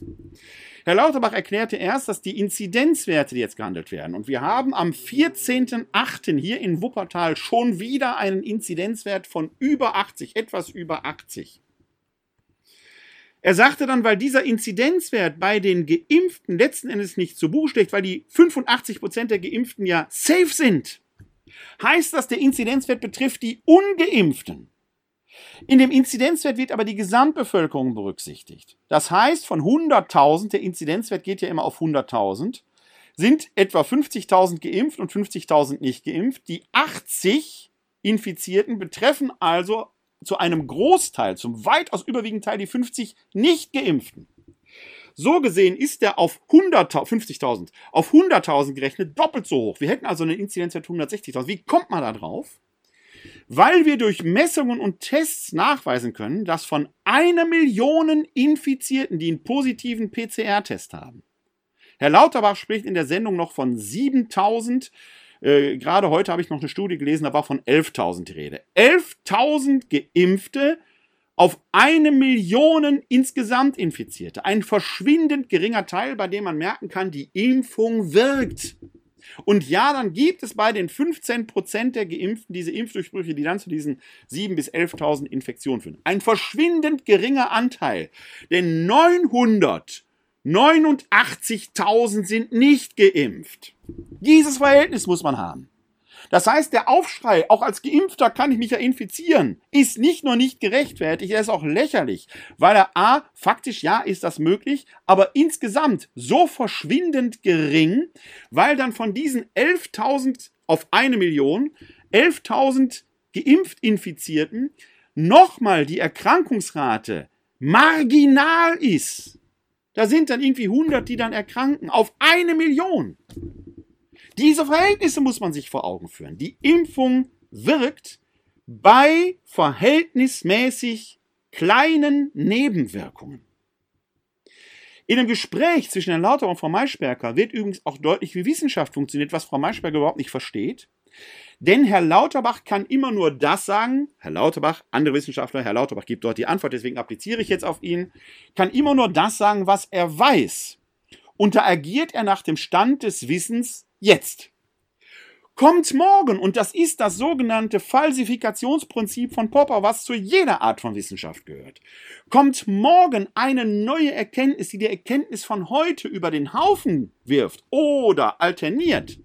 Herr Lauterbach erklärte erst, dass die Inzidenzwerte jetzt gehandelt werden. Und wir haben am vierzehnten achten hier in Wuppertal schon wieder einen Inzidenzwert von über achtzig, etwas über achtzig. Er sagte dann, weil dieser Inzidenzwert bei den Geimpften letzten Endes nicht zu Buche schlägt, weil die fünfundachtzig Prozent der Geimpften ja safe sind, heißt das, der Inzidenzwert betrifft die Ungeimpften. In dem Inzidenzwert wird aber die Gesamtbevölkerung berücksichtigt. Das heißt, von hunderttausend, der Inzidenzwert geht ja immer auf hunderttausend, sind etwa fünfzigtausend geimpft und fünfzigtausend nicht geimpft. Die achtzig Infizierten betreffen also zu einem Großteil, zum weitaus überwiegenden Teil, die fünfzig nicht geimpften. So gesehen ist der auf hunderttausend, fünfzigtausend, auf hunderttausend gerechnet doppelt so hoch. Wir hätten also eine Inzidenzwert hundertsechzigtausend. Wie kommt man da drauf? Weil wir durch Messungen und Tests nachweisen können, dass von einer Million Infizierten, die einen positiven P C R-Test haben. Herr Lauterbach spricht in der Sendung noch von siebentausend. Äh, gerade heute habe ich noch eine Studie gelesen, da war von elftausend die Rede. elftausend Geimpfte auf eine Million insgesamt Infizierte. Ein verschwindend geringer Teil, bei dem man merken kann, die Impfung wirkt. Und ja, dann gibt es bei den fünfzehn Prozent der Geimpften diese Impfdurchbrüche, die dann zu diesen siebentausend bis elftausend Infektionen führen. Ein verschwindend geringer Anteil. Denn neunhundertneunundachtzigtausend sind nicht geimpft. Dieses Verhältnis muss man haben. Das heißt, der Aufschrei, auch als Geimpfter kann ich mich ja infizieren, ist nicht nur nicht gerechtfertigt, er ist auch lächerlich, weil er a, faktisch ja ist das möglich, aber insgesamt so verschwindend gering, weil dann von diesen elftausend auf eine Million, elftausend geimpft Infizierten nochmal die Erkrankungsrate marginal ist. Da sind dann irgendwie hundert, die dann erkranken, auf eine Million. Diese Verhältnisse muss man sich vor Augen führen. Die Impfung wirkt bei verhältnismäßig kleinen Nebenwirkungen. In dem Gespräch zwischen Herrn Lauterbach und Frau Maischberger wird übrigens auch deutlich, wie Wissenschaft funktioniert, was Frau Maischberger überhaupt nicht versteht. Denn Herr Lauterbach kann immer nur das sagen, Herr Lauterbach, andere Wissenschaftler, Herr Lauterbach gibt dort die Antwort, deswegen appliziere ich jetzt auf ihn, kann immer nur das sagen, was er weiß. Und da agiert er nach dem Stand des Wissens jetzt. Kommt morgen, und das ist das sogenannte Falsifikationsprinzip von Popper, was zu jeder Art von Wissenschaft gehört, kommt morgen eine neue Erkenntnis, die die Erkenntnis von heute über den Haufen wirft oder alterniert,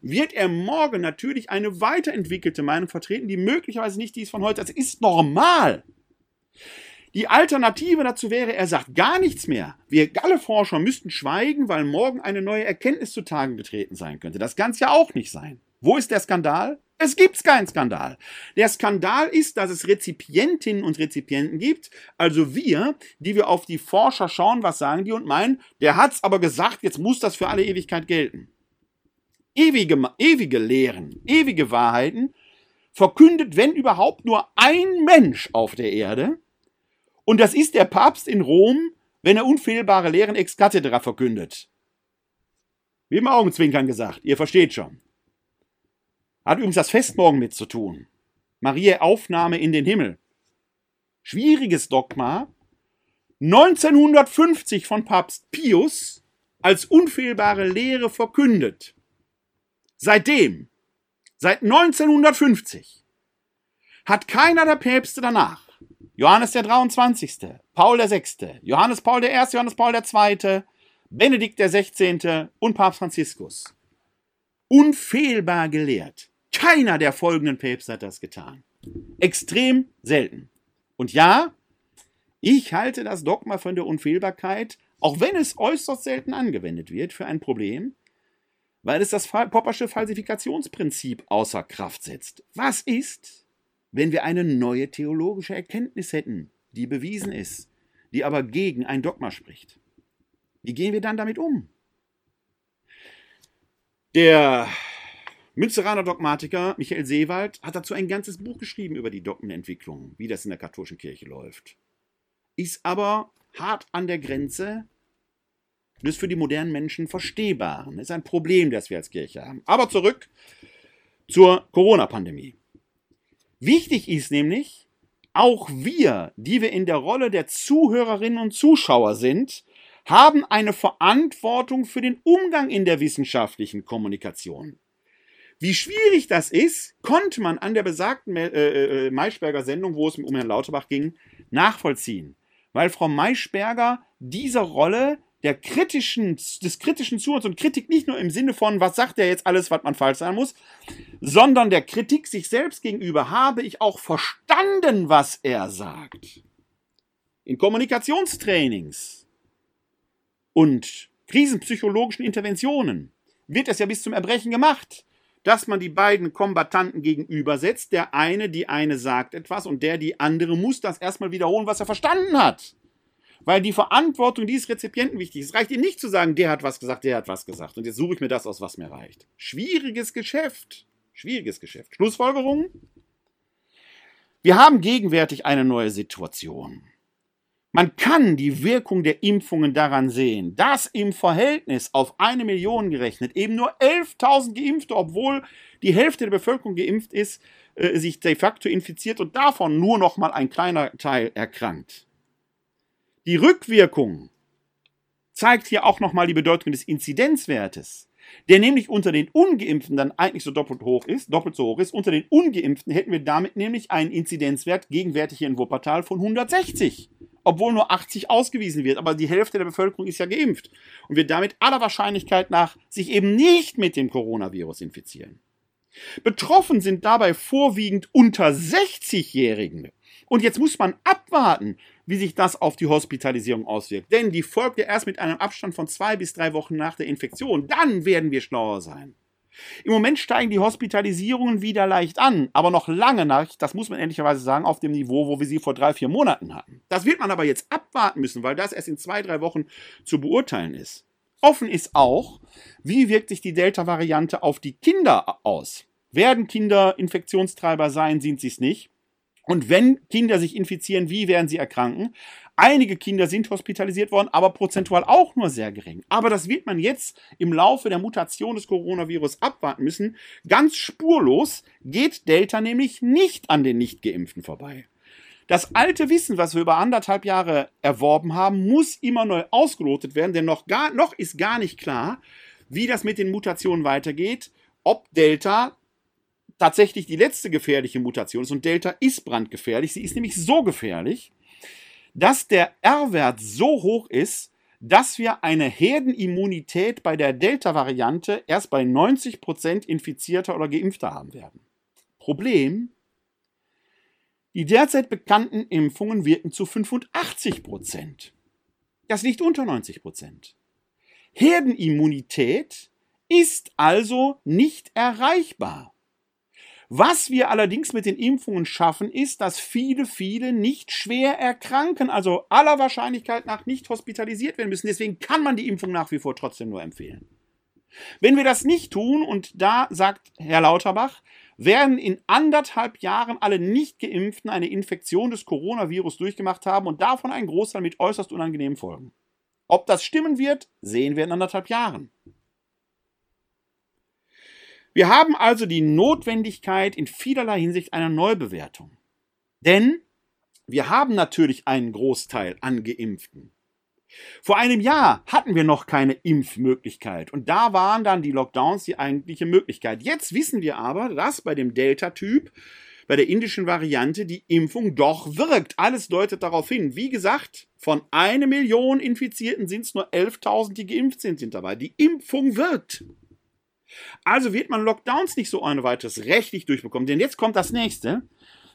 wird er morgen natürlich eine weiterentwickelte Meinung vertreten, die möglicherweise nicht die ist von heute. Das ist normal. Die Alternative dazu wäre, er sagt gar nichts mehr. Wir alle Forscher müssten schweigen, weil morgen eine neue Erkenntnis zutage getreten sein könnte. Das kann es ja auch nicht sein. Wo ist der Skandal? Es gibt keinen Skandal. Der Skandal ist, dass es Rezipientinnen und Rezipienten gibt, also wir, die wir auf die Forscher schauen, was sagen die und meinen, der hat's aber gesagt, jetzt muss das für alle Ewigkeit gelten. Ewige, ewige Lehren, ewige Wahrheiten verkündet, wenn überhaupt, nur ein Mensch auf der Erde. Und das ist der Papst in Rom, wenn er unfehlbare Lehren ex cathedra verkündet. Wie im Augenzwinkern gesagt, ihr versteht schon. Hat übrigens das Festmorgen mit zu tun. Maria Aufnahme in den Himmel. Schwieriges Dogma. neunzehnhundertfünfzig von Papst Pius als unfehlbare Lehre verkündet. Seitdem, seit neunzehnhundertfünfzig, hat keiner der Päpste danach, Johannes der dreiundzwanzigste., Paul der sechste., Johannes Paul der erste., Johannes Paul der zweite., Benedikt der sechzehnte. und Papst Franziskus, unfehlbar gelehrt. Keiner der folgenden Päpste hat das getan. Extrem selten. Und ja, ich halte das Dogma von der Unfehlbarkeit, auch wenn es äußerst selten angewendet wird, für ein Problem, weil es das Poppersche Falsifikationsprinzip außer Kraft setzt. Was ist, wenn wir eine neue theologische Erkenntnis hätten, die bewiesen ist, die aber gegen ein Dogma spricht? Wie gehen wir dann damit um? Der Münsteraner Dogmatiker Michael Seewald hat dazu ein ganzes Buch geschrieben über die Dogmenentwicklung, wie das in der katholischen Kirche läuft. Ist aber hart an der Grenze des für die modernen Menschen Verstehbaren. Ist ein Problem, das wir als Kirche haben. Aber zurück zur Corona-Pandemie. Wichtig ist nämlich, auch wir, die wir in der Rolle der Zuhörerinnen und Zuschauer sind, haben eine Verantwortung für den Umgang in der wissenschaftlichen Kommunikation. Wie schwierig das ist, konnte man an der besagten äh, äh, Maischberger Sendung, wo es um Herrn Lauterbach ging, nachvollziehen. Weil Frau Maischberger dieser Rolle der kritischen, des kritischen Zuhörens und Kritik nicht nur im Sinne von, was sagt er jetzt alles, was man falsch sagen muss, sondern der Kritik sich selbst gegenüber, habe ich auch verstanden, was er sagt. In Kommunikationstrainings und krisenpsychologischen Interventionen wird das ja bis zum Erbrechen gemacht, dass man die beiden Kombattanten gegenübersetzt. Der eine, die eine sagt etwas und der, die andere muss das erstmal wiederholen, was er verstanden hat. Weil die Verantwortung dieses Rezipienten wichtig ist. Es reicht ihm nicht zu sagen, der hat was gesagt, der hat was gesagt. Und jetzt suche ich mir das aus, was mir reicht. Schwieriges Geschäft. Schwieriges Geschäft. Schlussfolgerung? Wir haben gegenwärtig eine neue Situation. Man kann die Wirkung der Impfungen daran sehen, dass im Verhältnis auf eine Million gerechnet eben nur elftausend Geimpfte, obwohl die Hälfte der Bevölkerung geimpft ist, äh, sich de facto infiziert und davon nur noch mal ein kleiner Teil erkrankt. Die Rückwirkung zeigt hier auch noch mal die Bedeutung des Inzidenzwertes, der nämlich unter den Ungeimpften dann eigentlich so doppelt hoch ist, doppelt so hoch ist. Unter den Ungeimpften hätten wir damit nämlich einen Inzidenzwert gegenwärtig hier in Wuppertal von hundertsechzig. Obwohl nur achtzig ausgewiesen wird, aber die Hälfte der Bevölkerung ist ja geimpft und wird damit aller Wahrscheinlichkeit nach sich eben nicht mit dem Coronavirus infizieren. Betroffen sind dabei vorwiegend unter sechzigjährige. Und jetzt muss man abwarten, wie sich das auf die Hospitalisierung auswirkt. Denn die folgt ja erst mit einem Abstand von zwei bis drei Wochen nach der Infektion. Dann werden wir schlauer sein. Im Moment steigen die Hospitalisierungen wieder leicht an, aber noch lange nach, das muss man ehrlicherweise sagen, auf dem Niveau, wo wir sie vor drei, vier Monaten hatten. Das wird man aber jetzt abwarten müssen, weil das erst in zwei, drei Wochen zu beurteilen ist. Offen ist auch, wie wirkt sich die Delta-Variante auf die Kinder aus? Werden Kinder Infektionstreiber sein, sind sie es nicht? Und wenn Kinder sich infizieren, wie werden sie erkranken? Einige Kinder sind hospitalisiert worden, aber prozentual auch nur sehr gering. Aber das wird man jetzt im Laufe der Mutation des Coronavirus abwarten müssen. Ganz spurlos geht Delta nämlich nicht an den Nicht-Geimpften vorbei. Das alte Wissen, was wir über anderthalb Jahre erworben haben, muss immer neu ausgelotet werden, denn noch, gar, noch ist gar nicht klar, wie das mit den Mutationen weitergeht, ob Delta tatsächlich die letzte gefährliche Mutation ist. Und Delta ist brandgefährlich. Sie ist nämlich so gefährlich, dass der R-Wert so hoch ist, dass wir eine Herdenimmunität bei der Delta-Variante erst bei neunzig Prozent Infizierter oder Geimpfter haben werden. Problem: Die derzeit bekannten Impfungen wirken zu fünfundachtzig Prozent. Das liegt unter neunzig Prozent. Herdenimmunität ist also nicht erreichbar. Was wir allerdings mit den Impfungen schaffen, ist, dass viele, viele nicht schwer erkranken, also aller Wahrscheinlichkeit nach nicht hospitalisiert werden müssen. Deswegen kann man die Impfung nach wie vor trotzdem nur empfehlen. Wenn wir das nicht tun, und da sagt Herr Lauterbach, werden in anderthalb Jahren alle Nicht-Geimpften eine Infektion des Coronavirus durchgemacht haben und davon ein Großteil mit äußerst unangenehmen Folgen. Ob das stimmen wird, sehen wir in anderthalb Jahren. Wir haben also die Notwendigkeit in vielerlei Hinsicht einer Neubewertung. Denn wir haben natürlich einen Großteil an Geimpften. Vor einem Jahr hatten wir noch keine Impfmöglichkeit und da waren dann die Lockdowns die eigentliche Möglichkeit. Jetzt wissen wir aber, dass bei dem Delta-Typ, bei der indischen Variante, die Impfung doch wirkt. Alles deutet darauf hin. Wie gesagt, von einer Million Infizierten sind es nur elftausend, die geimpft sind, sind dabei. Die Impfung wirkt. Also wird man Lockdowns nicht so ohne weiteres rechtlich durchbekommen. Denn jetzt kommt das Nächste.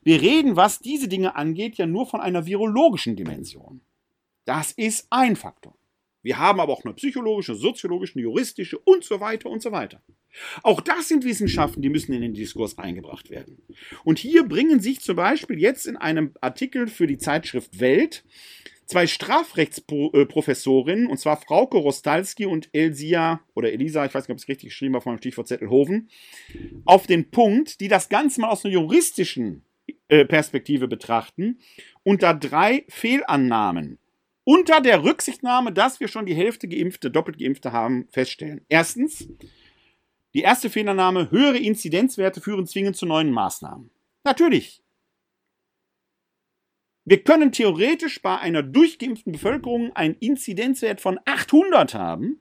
Wir reden, was diese Dinge angeht, ja nur von einer virologischen Dimension. Das ist ein Faktor. Wir haben aber auch eine psychologische, soziologische, juristische und so weiter und so weiter. Auch das sind Wissenschaften, die müssen in den Diskurs eingebracht werden. Und hier bringen sich zum Beispiel jetzt in einem Artikel für die Zeitschrift Welt zwei Strafrechtsprofessorinnen, und zwar Frauke Rostalski und Elsia, oder Elisa, ich weiß nicht, ob ich es richtig geschrieben habe, von dem Stichwort Zettelhofen, auf den Punkt, die das Ganze mal aus einer juristischen Perspektive betrachten, unter drei Fehlannahmen. Unter der Rücksichtnahme, dass wir schon die Hälfte Geimpfte, doppelt Geimpfte haben, feststellen. Erstens, die erste Fehlannahme, höhere Inzidenzwerte führen zwingend zu neuen Maßnahmen. Natürlich. Wir können theoretisch bei einer durchgeimpften Bevölkerung einen Inzidenzwert von achthundert haben.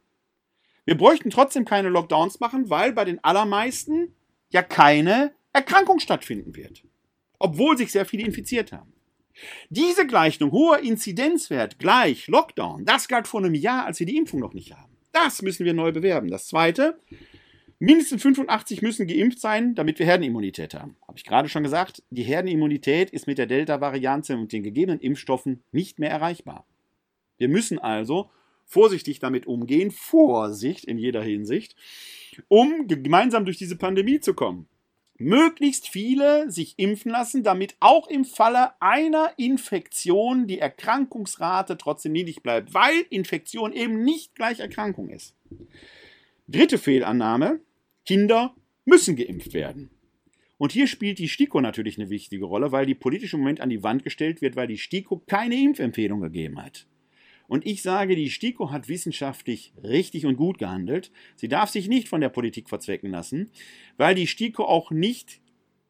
Wir bräuchten trotzdem keine Lockdowns machen, weil bei den allermeisten ja keine Erkrankung stattfinden wird. Obwohl sich sehr viele infiziert haben. Diese Gleichung, hoher Inzidenzwert gleich Lockdown, das galt vor einem Jahr, als wir die Impfung noch nicht haben. Das müssen wir neu bewerben. Das Zweite, mindestens fünfundachtzig müssen geimpft sein, damit wir Herdenimmunität haben. Habe ich gerade schon gesagt, die Herdenimmunität ist mit der Delta-Variante und den gegebenen Impfstoffen nicht mehr erreichbar. Wir müssen also vorsichtig damit umgehen, Vorsicht in jeder Hinsicht, um gemeinsam durch diese Pandemie zu kommen. Möglichst viele sich impfen lassen, damit auch im Falle einer Infektion die Erkrankungsrate trotzdem niedrig bleibt, weil Infektion eben nicht gleich Erkrankung ist. Dritte Fehlannahme, Kinder müssen geimpft werden. Und hier spielt die STIKO natürlich eine wichtige Rolle, weil die politisch im Moment an die Wand gestellt wird, weil die STIKO keine Impfempfehlung gegeben hat. Und ich sage, die STIKO hat wissenschaftlich richtig und gut gehandelt. Sie darf sich nicht von der Politik verzwecken lassen, weil die STIKO auch nicht,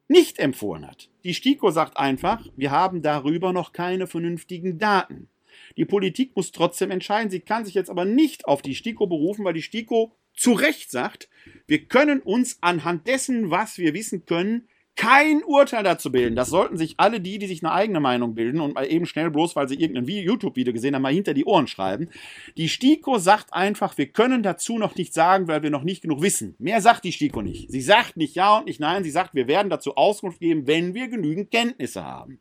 nicht empfohlen hat. Die STIKO sagt einfach, wir haben darüber noch keine vernünftigen Daten. Die Politik muss trotzdem entscheiden. Sie kann sich jetzt aber nicht auf die STIKO berufen, weil die STIKO zu Recht sagt, wir können uns anhand dessen, was wir wissen können, kein Urteil dazu bilden. Das sollten sich alle die, die sich eine eigene Meinung bilden und mal eben schnell, bloß weil sie irgendein YouTube-Video gesehen haben, mal hinter die Ohren schreiben. Die STIKO sagt einfach, wir können dazu noch nicht sagen, weil wir noch nicht genug wissen. Mehr sagt die STIKO nicht. Sie sagt nicht ja und nicht nein. Sie sagt, wir werden dazu Auskunft geben, wenn wir genügend Kenntnisse haben.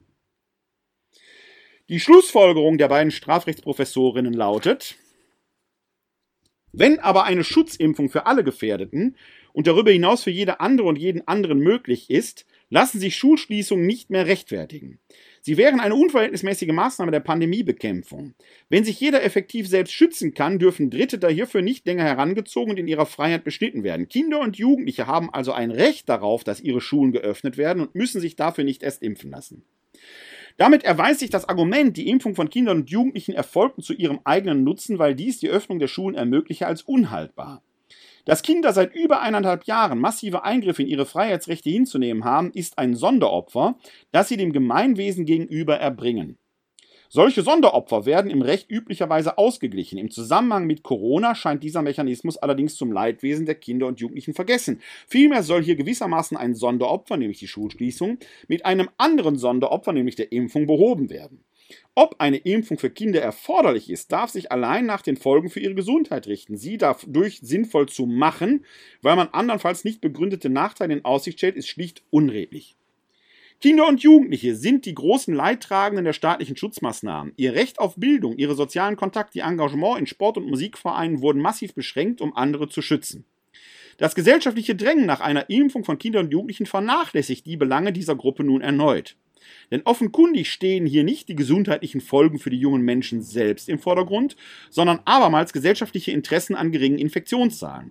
Die Schlussfolgerung der beiden Strafrechtsprofessorinnen lautet, wenn aber eine Schutzimpfung für alle Gefährdeten und darüber hinaus für jede andere und jeden anderen möglich ist, lassen sich Schulschließungen nicht mehr rechtfertigen. Sie wären eine unverhältnismäßige Maßnahme der Pandemiebekämpfung. Wenn sich jeder effektiv selbst schützen kann, dürfen Dritte da hierfür nicht länger herangezogen und in ihrer Freiheit beschnitten werden. Kinder und Jugendliche haben also ein Recht darauf, dass ihre Schulen geöffnet werden und müssen sich dafür nicht erst impfen lassen. Damit erweist sich das Argument, die Impfung von Kindern und Jugendlichen erfolgten zu ihrem eigenen Nutzen, weil dies die Öffnung der Schulen ermögliche, als unhaltbar. Dass Kinder seit über eineinhalb Jahren massive Eingriffe in ihre Freiheitsrechte hinzunehmen haben, ist ein Sonderopfer, das sie dem Gemeinwesen gegenüber erbringen. Solche Sonderopfer werden im Recht üblicherweise ausgeglichen. Im Zusammenhang mit Corona scheint dieser Mechanismus allerdings zum Leidwesen der Kinder und Jugendlichen vergessen. Vielmehr soll hier gewissermaßen ein Sonderopfer, nämlich die Schulschließung, mit einem anderen Sonderopfer, nämlich der Impfung, behoben werden. Ob eine Impfung für Kinder erforderlich ist, darf sich allein nach den Folgen für ihre Gesundheit richten. Sie dadurch sinnvoll zu machen, weil man andernfalls nicht begründete Nachteile in Aussicht stellt, ist schlicht unredlich. Kinder und Jugendliche sind die großen Leidtragenden der staatlichen Schutzmaßnahmen. Ihr Recht auf Bildung, ihre sozialen Kontakte, ihr Engagement in Sport- und Musikvereinen wurden massiv beschränkt, um andere zu schützen. Das gesellschaftliche Drängen nach einer Impfung von Kindern und Jugendlichen vernachlässigt die Belange dieser Gruppe nun erneut. Denn offenkundig stehen hier nicht die gesundheitlichen Folgen für die jungen Menschen selbst im Vordergrund, sondern abermals gesellschaftliche Interessen an geringen Infektionszahlen.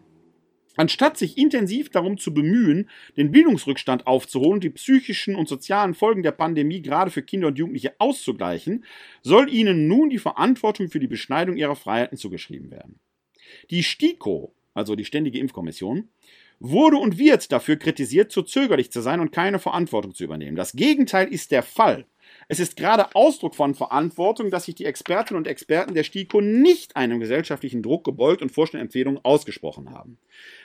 Anstatt sich intensiv darum zu bemühen, den Bildungsrückstand aufzuholen und die psychischen und sozialen Folgen der Pandemie gerade für Kinder und Jugendliche auszugleichen, soll ihnen nun die Verantwortung für die Beschneidung ihrer Freiheiten zugeschrieben werden. Die STIKO, also die Ständige Impfkommission, wurde und wird dafür kritisiert, zu zögerlich zu sein und keine Verantwortung zu übernehmen. Das Gegenteil ist der Fall. Es ist gerade Ausdruck von Verantwortung, dass sich die Expertinnen und Experten der STIKO nicht einem gesellschaftlichen Druck gebeugt und vorgeschlagene Empfehlungen ausgesprochen haben.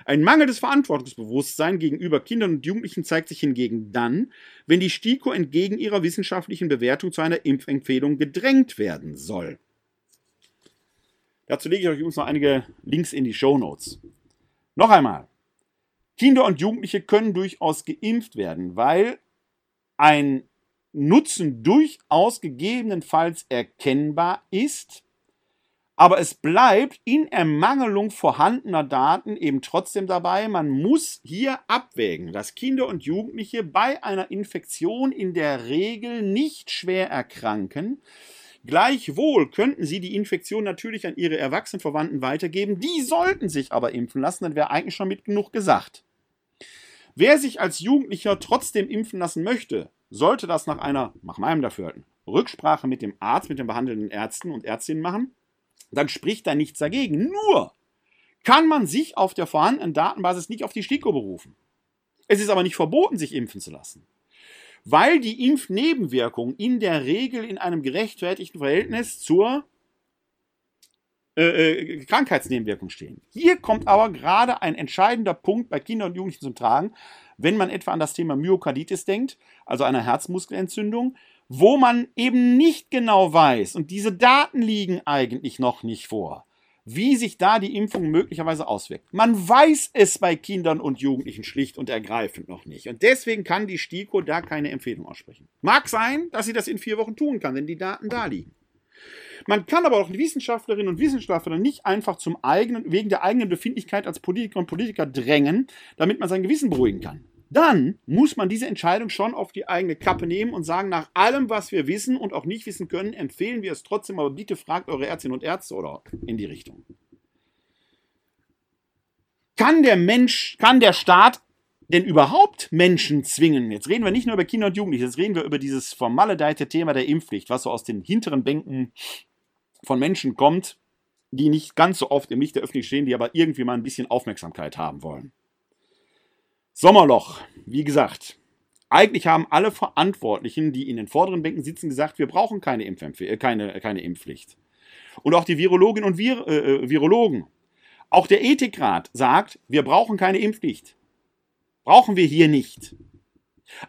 Ein mangelndes Verantwortungsbewusstsein gegenüber Kindern und Jugendlichen zeigt sich hingegen dann, wenn die STIKO entgegen ihrer wissenschaftlichen Bewertung zu einer Impfempfehlung gedrängt werden soll. Dazu lege ich euch übrigens noch einige Links in die Shownotes. Noch einmal, Kinder und Jugendliche können durchaus geimpft werden, weil ein Nutzen durchaus gegebenenfalls erkennbar ist, aber es bleibt in Ermangelung vorhandener Daten eben trotzdem dabei, man muss hier abwägen, dass Kinder und Jugendliche bei einer Infektion in der Regel nicht schwer erkranken. Gleichwohl könnten sie die Infektion natürlich an ihre erwachsenen Verwandten weitergeben, die sollten sich aber impfen lassen, dann wäre eigentlich schon mit genug gesagt. Wer sich als Jugendlicher trotzdem impfen lassen möchte, sollte das nach einer, nach meinem Dafürhalten, Rücksprache mit dem Arzt, mit den behandelnden Ärzten und Ärztinnen machen, dann spricht da nichts dagegen. Nur kann man sich auf der vorhandenen Datenbasis nicht auf die STIKO berufen. Es ist aber nicht verboten, sich impfen zu lassen, weil die Impfnebenwirkungen in der Regel in einem gerechtfertigten Verhältnis zur äh, äh, Krankheitsnebenwirkung stehen. Hier kommt aber gerade ein entscheidender Punkt bei Kindern und Jugendlichen zum Tragen, wenn man etwa an das Thema Myokarditis denkt, also einer Herzmuskelentzündung, wo man eben nicht genau weiß, und diese Daten liegen eigentlich noch nicht vor, wie sich da die Impfung möglicherweise auswirkt. Man weiß es bei Kindern und Jugendlichen schlicht und ergreifend noch nicht. Und deswegen kann die STIKO da keine Empfehlung aussprechen. Mag sein, dass sie das in vier Wochen tun kann, wenn die Daten da liegen. Man kann aber auch die Wissenschaftlerinnen und Wissenschaftler nicht einfach zum eigenen, wegen der eigenen Befindlichkeit als Politiker und Politiker drängen, damit man sein Gewissen beruhigen kann. Dann muss man diese Entscheidung schon auf die eigene Kappe nehmen und sagen, nach allem, was wir wissen und auch nicht wissen können, empfehlen wir es trotzdem, aber bitte fragt eure Ärztinnen und Ärzte oder in die Richtung. Kann der Mensch, kann der Staat denn überhaupt Menschen zwingen? Jetzt reden wir nicht nur über Kinder und Jugendliche, jetzt reden wir über dieses vermaledeite Thema der Impfpflicht, was so aus den hinteren Bänken von Menschen kommt, die nicht ganz so oft im Licht der Öffentlichkeit stehen, die aber irgendwie mal ein bisschen Aufmerksamkeit haben wollen. Sommerloch, wie gesagt, eigentlich haben alle Verantwortlichen, die in den vorderen Bänken sitzen, gesagt, wir brauchen keine, Impfempf- äh, keine, keine Impfpflicht. Und auch die Virologinnen und Vir- äh, Virologen, auch der Ethikrat sagt, wir brauchen keine Impfpflicht. Brauchen wir hier nicht.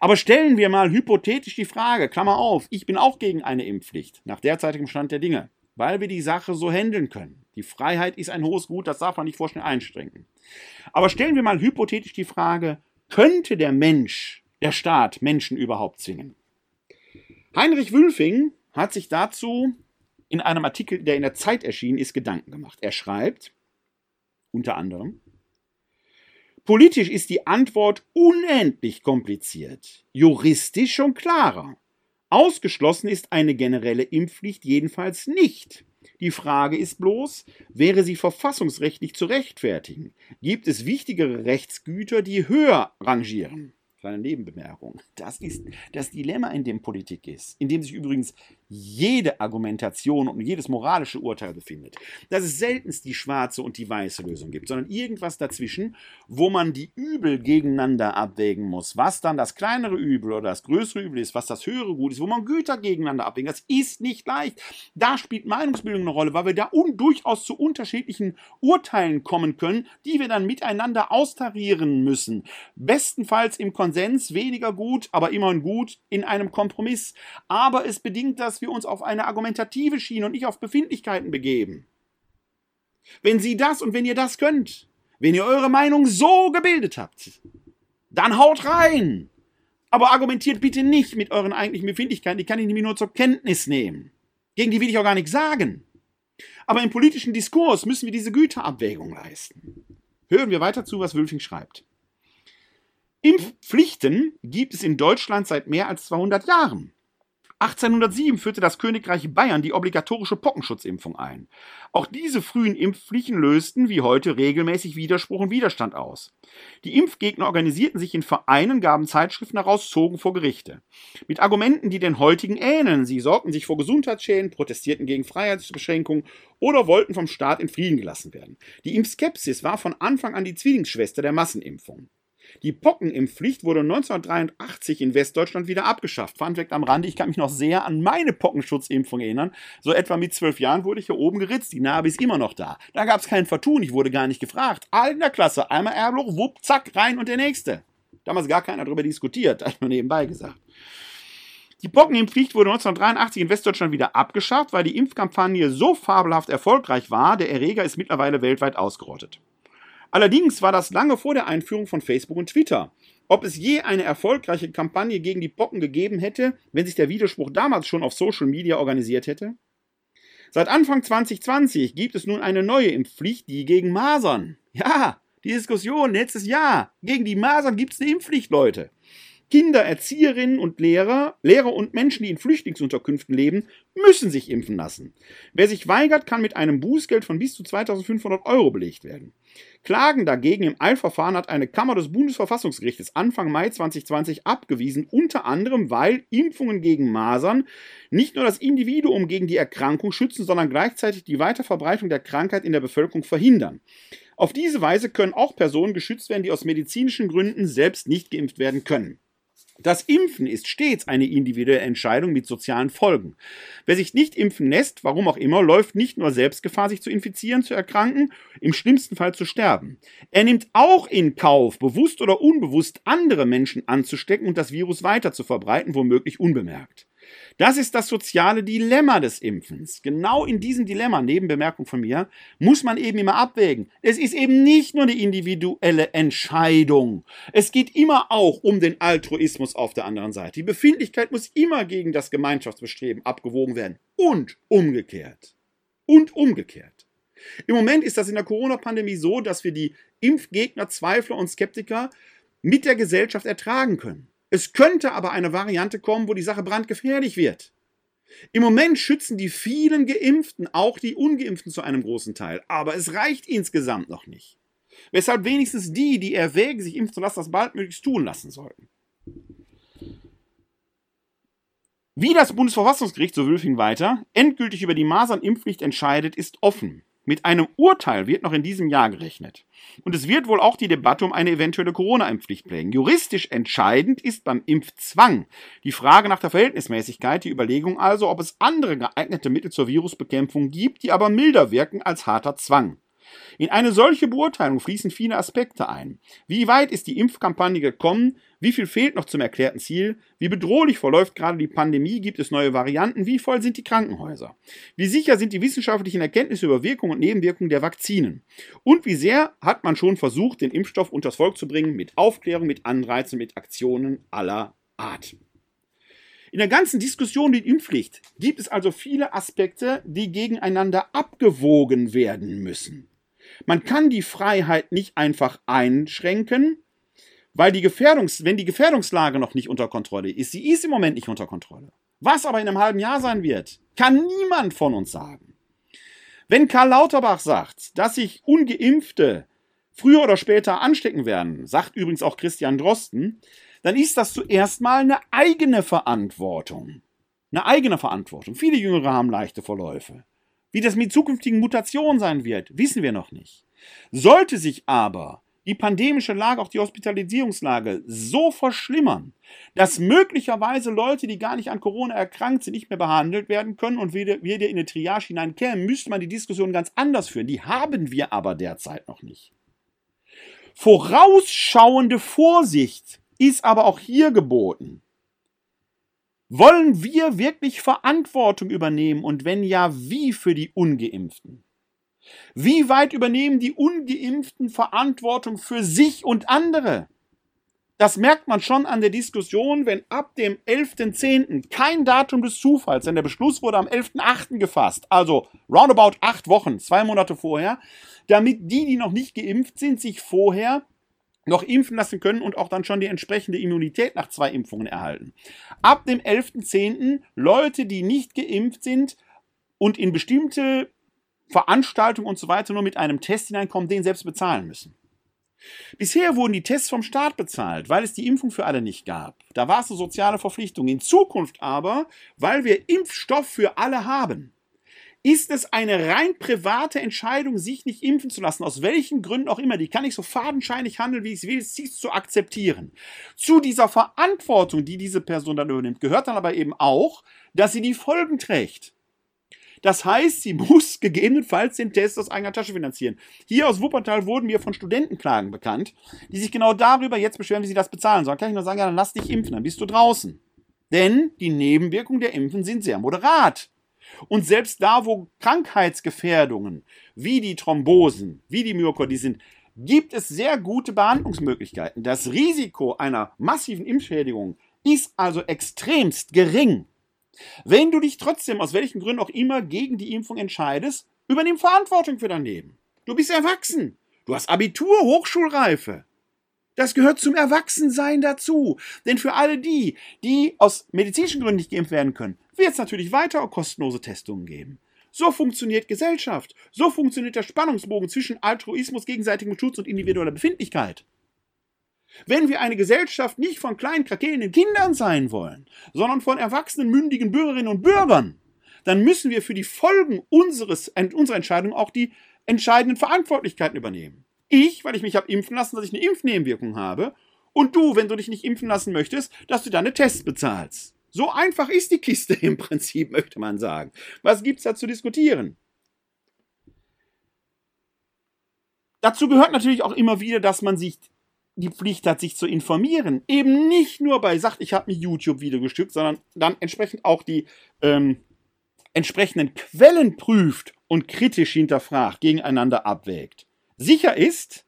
Aber stellen wir mal hypothetisch die Frage, Klammer auf, ich bin auch gegen eine Impfpflicht, nach derzeitigem Stand der Dinge, weil wir die Sache so handeln können. Die Freiheit ist ein hohes Gut, das darf man nicht vorschnell einschränken. Aber stellen wir mal hypothetisch die Frage, könnte der Mensch, der Staat, Menschen überhaupt zwingen? Heinrich Wülfing hat sich dazu in einem Artikel, der in der Zeit erschienen ist, Gedanken gemacht. Er schreibt, unter anderem, politisch ist die Antwort unendlich kompliziert, juristisch schon klarer. Ausgeschlossen ist eine generelle Impfpflicht jedenfalls nicht. Die Frage ist bloß, wäre sie verfassungsrechtlich zu rechtfertigen? Gibt es wichtigere Rechtsgüter, die höher rangieren? Kleine Nebenbemerkung. Das ist das Dilemma, in dem Politik ist, in dem sich übrigens jede Argumentation und jedes moralische Urteil befindet. Dass es seltenst die schwarze und die weiße Lösung gibt, sondern irgendwas dazwischen, wo man die Übel gegeneinander abwägen muss. Was dann das kleinere Übel oder das größere Übel ist, was das höhere Gut ist, wo man Güter gegeneinander abwägen. Das ist nicht leicht. Da spielt Meinungsbildung eine Rolle, weil wir da un- durchaus zu unterschiedlichen Urteilen kommen können, die wir dann miteinander austarieren müssen. Bestenfalls im Konsens. Konsens, weniger gut, aber immerhin gut, in einem Kompromiss. Aber es bedingt, dass wir uns auf eine argumentative Schiene und nicht auf Befindlichkeiten begeben. Wenn Sie das und wenn ihr das könnt, wenn ihr eure Meinung so gebildet habt, dann haut rein. Aber argumentiert bitte nicht mit euren eigentlichen Befindlichkeiten, die kann ich nämlich nur zur Kenntnis nehmen. Gegen die will ich auch gar nichts sagen. Aber im politischen Diskurs müssen wir diese Güterabwägung leisten. Hören wir weiter zu, was Wülfing schreibt. Impfpflichten gibt es in Deutschland seit mehr als zweihundert Jahren. achtzehnhundertsieben führte das Königreich Bayern die obligatorische Pockenschutzimpfung ein. Auch diese frühen Impfpflichten lösten, wie heute, regelmäßig Widerspruch und Widerstand aus. Die Impfgegner organisierten sich in Vereinen, gaben Zeitschriften heraus, zogen vor Gerichte. Mit Argumenten, die den heutigen ähneln. Sie sorgten sich vor Gesundheitsschäden, protestierten gegen Freiheitsbeschränkungen oder wollten vom Staat in Frieden gelassen werden. Die Impfskepsis war von Anfang an die Zwillingsschwester der Massenimpfung. Die Pockenimpfpflicht wurde neunzehnhundertdreiundachtzig in Westdeutschland wieder abgeschafft. Fun Fact am Rande, ich kann mich noch sehr an meine Pockenschutzimpfung erinnern. So etwa mit zwölf Jahren wurde ich hier oben geritzt. Die Narbe ist immer noch da. Da gab es kein Vertun, ich wurde gar nicht gefragt. All in der Klasse, einmal Erbloch, wupp, zack, rein und der Nächste. Damals gar keiner darüber diskutiert, hat man nebenbei gesagt. Die Pockenimpfpflicht wurde neunzehnhundertdreiundachtzig in Westdeutschland wieder abgeschafft, weil die Impfkampagne so fabelhaft erfolgreich war, der Erreger ist mittlerweile weltweit ausgerottet. Allerdings war das lange vor der Einführung von Facebook und Twitter. Ob es je eine erfolgreiche Kampagne gegen die Pocken gegeben hätte, wenn sich der Widerspruch damals schon auf Social Media organisiert hätte? Seit Anfang zwanzig zwanzig gibt es nun eine neue Impfpflicht, die gegen Masern. Ja, die Diskussion letztes Jahr. Gegen die Masern gibt es eine Impfpflicht, Leute. Kinder, Erzieherinnen und Lehrer, Lehrer und Menschen, die in Flüchtlingsunterkünften leben, müssen sich impfen lassen. Wer sich weigert, kann mit einem Bußgeld von bis zu zweitausendfünfhundert Euro belegt werden. Klagen dagegen im Eilverfahren hat eine Kammer des Bundesverfassungsgerichtes Anfang Mai zwanzig zwanzig abgewiesen, unter anderem, weil Impfungen gegen Masern nicht nur das Individuum gegen die Erkrankung schützen, sondern gleichzeitig die Weiterverbreitung der Krankheit in der Bevölkerung verhindern. Auf diese Weise können auch Personen geschützt werden, die aus medizinischen Gründen selbst nicht geimpft werden können. Das Impfen ist stets eine individuelle Entscheidung mit sozialen Folgen. Wer sich nicht impfen lässt, warum auch immer, läuft nicht nur selbst Gefahr, sich zu infizieren, zu erkranken, im schlimmsten Fall zu sterben. Er nimmt auch in Kauf, bewusst oder unbewusst andere Menschen anzustecken und das Virus weiter zu verbreiten, womöglich unbemerkt. Das ist das soziale Dilemma des Impfens. Genau in diesem Dilemma, Nebenbemerkung von mir, muss man eben immer abwägen. Es ist eben nicht nur eine individuelle Entscheidung. Es geht immer auch um den Altruismus auf der anderen Seite. Die Befindlichkeit muss immer gegen das Gemeinschaftsbestreben abgewogen werden. Und umgekehrt. Und umgekehrt. Im Moment ist das in der Corona-Pandemie so, dass wir die Impfgegner, Zweifler und Skeptiker mit der Gesellschaft ertragen können. Es könnte aber eine Variante kommen, wo die Sache brandgefährlich wird. Im Moment schützen die vielen Geimpften auch die Ungeimpften zu einem großen Teil. Aber es reicht insgesamt noch nicht. Weshalb wenigstens die, die erwägen, sich impfen zu lassen, das baldmöglichst tun lassen sollten. Wie das Bundesverfassungsgericht, so Wülfing weiter, endgültig über die Masernimpfpflicht entscheidet, ist offen. Mit einem Urteil wird noch in diesem Jahr gerechnet. Und es wird wohl auch die Debatte um eine eventuelle Corona-Impfpflicht prägen. Juristisch entscheidend ist beim Impfzwang die Frage nach der Verhältnismäßigkeit, die Überlegung also, ob es andere geeignete Mittel zur Virusbekämpfung gibt, die aber milder wirken als harter Zwang. In eine solche Beurteilung fließen viele Aspekte ein. Wie weit ist die Impfkampagne gekommen? Wie viel fehlt noch zum erklärten Ziel? Wie bedrohlich verläuft gerade die Pandemie? Gibt es neue Varianten? Wie voll sind die Krankenhäuser? Wie sicher sind die wissenschaftlichen Erkenntnisse über Wirkung und Nebenwirkungen der Vakzinen? Und wie sehr hat man schon versucht, den Impfstoff unters Volk zu bringen, mit Aufklärung, mit Anreizen, mit Aktionen aller Art? In der ganzen Diskussion um die Impfpflicht gibt es also viele Aspekte, die gegeneinander abgewogen werden müssen. Man kann die Freiheit nicht einfach einschränken, weil die Gefährdungs- wenn die Gefährdungslage noch nicht unter Kontrolle ist, sie ist im Moment nicht unter Kontrolle. Was aber in einem halben Jahr sein wird, kann niemand von uns sagen. Wenn Karl Lauterbach sagt, dass sich Ungeimpfte früher oder später anstecken werden, sagt übrigens auch Christian Drosten, dann ist das zuerst mal eine eigene Verantwortung. Eine eigene Verantwortung. Viele Jüngere haben leichte Verläufe. Wie das mit zukünftigen Mutationen sein wird, wissen wir noch nicht. Sollte sich aber die pandemische Lage, auch die Hospitalisierungslage, so verschlimmern, dass möglicherweise Leute, die gar nicht an Corona erkrankt sind, nicht mehr behandelt werden können und wieder, wieder in eine Triage hineinkämen, müsste man die Diskussion ganz anders führen. Die haben wir aber derzeit noch nicht. Vorausschauende Vorsicht ist aber auch hier geboten. Wollen wir wirklich Verantwortung übernehmen und wenn ja, wie für die Ungeimpften? Wie weit übernehmen die Ungeimpften Verantwortung für sich und andere? Das merkt man schon an der Diskussion, wenn ab dem elften zehnten kein Datum des Zufalls, denn der Beschluss wurde am elften achten gefasst, also roundabout acht Wochen, zwei Monate vorher, damit die, die noch nicht geimpft sind, sich vorher noch impfen lassen können und auch dann schon die entsprechende Immunität nach zwei Impfungen erhalten. Ab dem elften zehnten Leute, die nicht geimpft sind und in bestimmte Veranstaltungen und so weiter nur mit einem Test hineinkommen, den selbst bezahlen müssen. Bisher wurden die Tests vom Staat bezahlt, weil es die Impfung für alle nicht gab. Da war es eine soziale Verpflichtung. In Zukunft aber, weil wir Impfstoff für alle haben, ist es eine rein private Entscheidung, sich nicht impfen zu lassen, aus welchen Gründen auch immer. Die kann ich so fadenscheinig handeln, wie ich es will, sie zu akzeptieren. Zu dieser Verantwortung, die diese Person dann übernimmt, gehört dann aber eben auch, dass sie die Folgen trägt. Das heißt, sie muss gegebenenfalls den Test aus eigener Tasche finanzieren. Hier aus Wuppertal wurden wir von Studentenklagen bekannt, die sich genau darüber jetzt beschweren, wie sie das bezahlen sollen. Kann ich nur sagen, ja, dann lass dich impfen, dann bist du draußen. Denn die Nebenwirkungen der Impfen sind sehr moderat. Und selbst da, wo Krankheitsgefährdungen wie die Thrombosen, wie die Myokarditis sind, gibt es sehr gute Behandlungsmöglichkeiten. Das Risiko einer massiven Impfschädigung ist also extremst gering. Wenn du dich trotzdem, aus welchen Gründen auch immer, gegen die Impfung entscheidest, übernimm Verantwortung für dein Leben. Du bist erwachsen. Du hast Abitur, Hochschulreife. Das gehört zum Erwachsensein dazu. Denn für alle die, die aus medizinischen Gründen nicht geimpft werden können, wird es natürlich weiter kostenlose Testungen geben. So funktioniert Gesellschaft. So funktioniert der Spannungsbogen zwischen Altruismus, gegenseitigem Schutz und individueller Befindlichkeit. Wenn wir eine Gesellschaft nicht von kleinen, krakelnden Kindern sein wollen, sondern von erwachsenen, mündigen Bürgerinnen und Bürgern, dann müssen wir für die Folgen unseres, unserer Entscheidung auch die entscheidenden Verantwortlichkeiten übernehmen. Ich, weil ich mich habe impfen lassen, dass ich eine Impfnebenwirkung habe, und du, wenn du dich nicht impfen lassen möchtest, dass du deine Tests bezahlst. So einfach ist die Kiste im Prinzip, möchte man sagen. Was gibt's da zu diskutieren? Dazu gehört natürlich auch immer wieder, dass man sich die Pflicht hat, sich zu informieren. Eben nicht nur bei, sagt, ich habe ein YouTube-Video gestückt, sondern dann entsprechend auch die ähm, entsprechenden Quellen prüft und kritisch hinterfragt, gegeneinander abwägt. Sicher ist,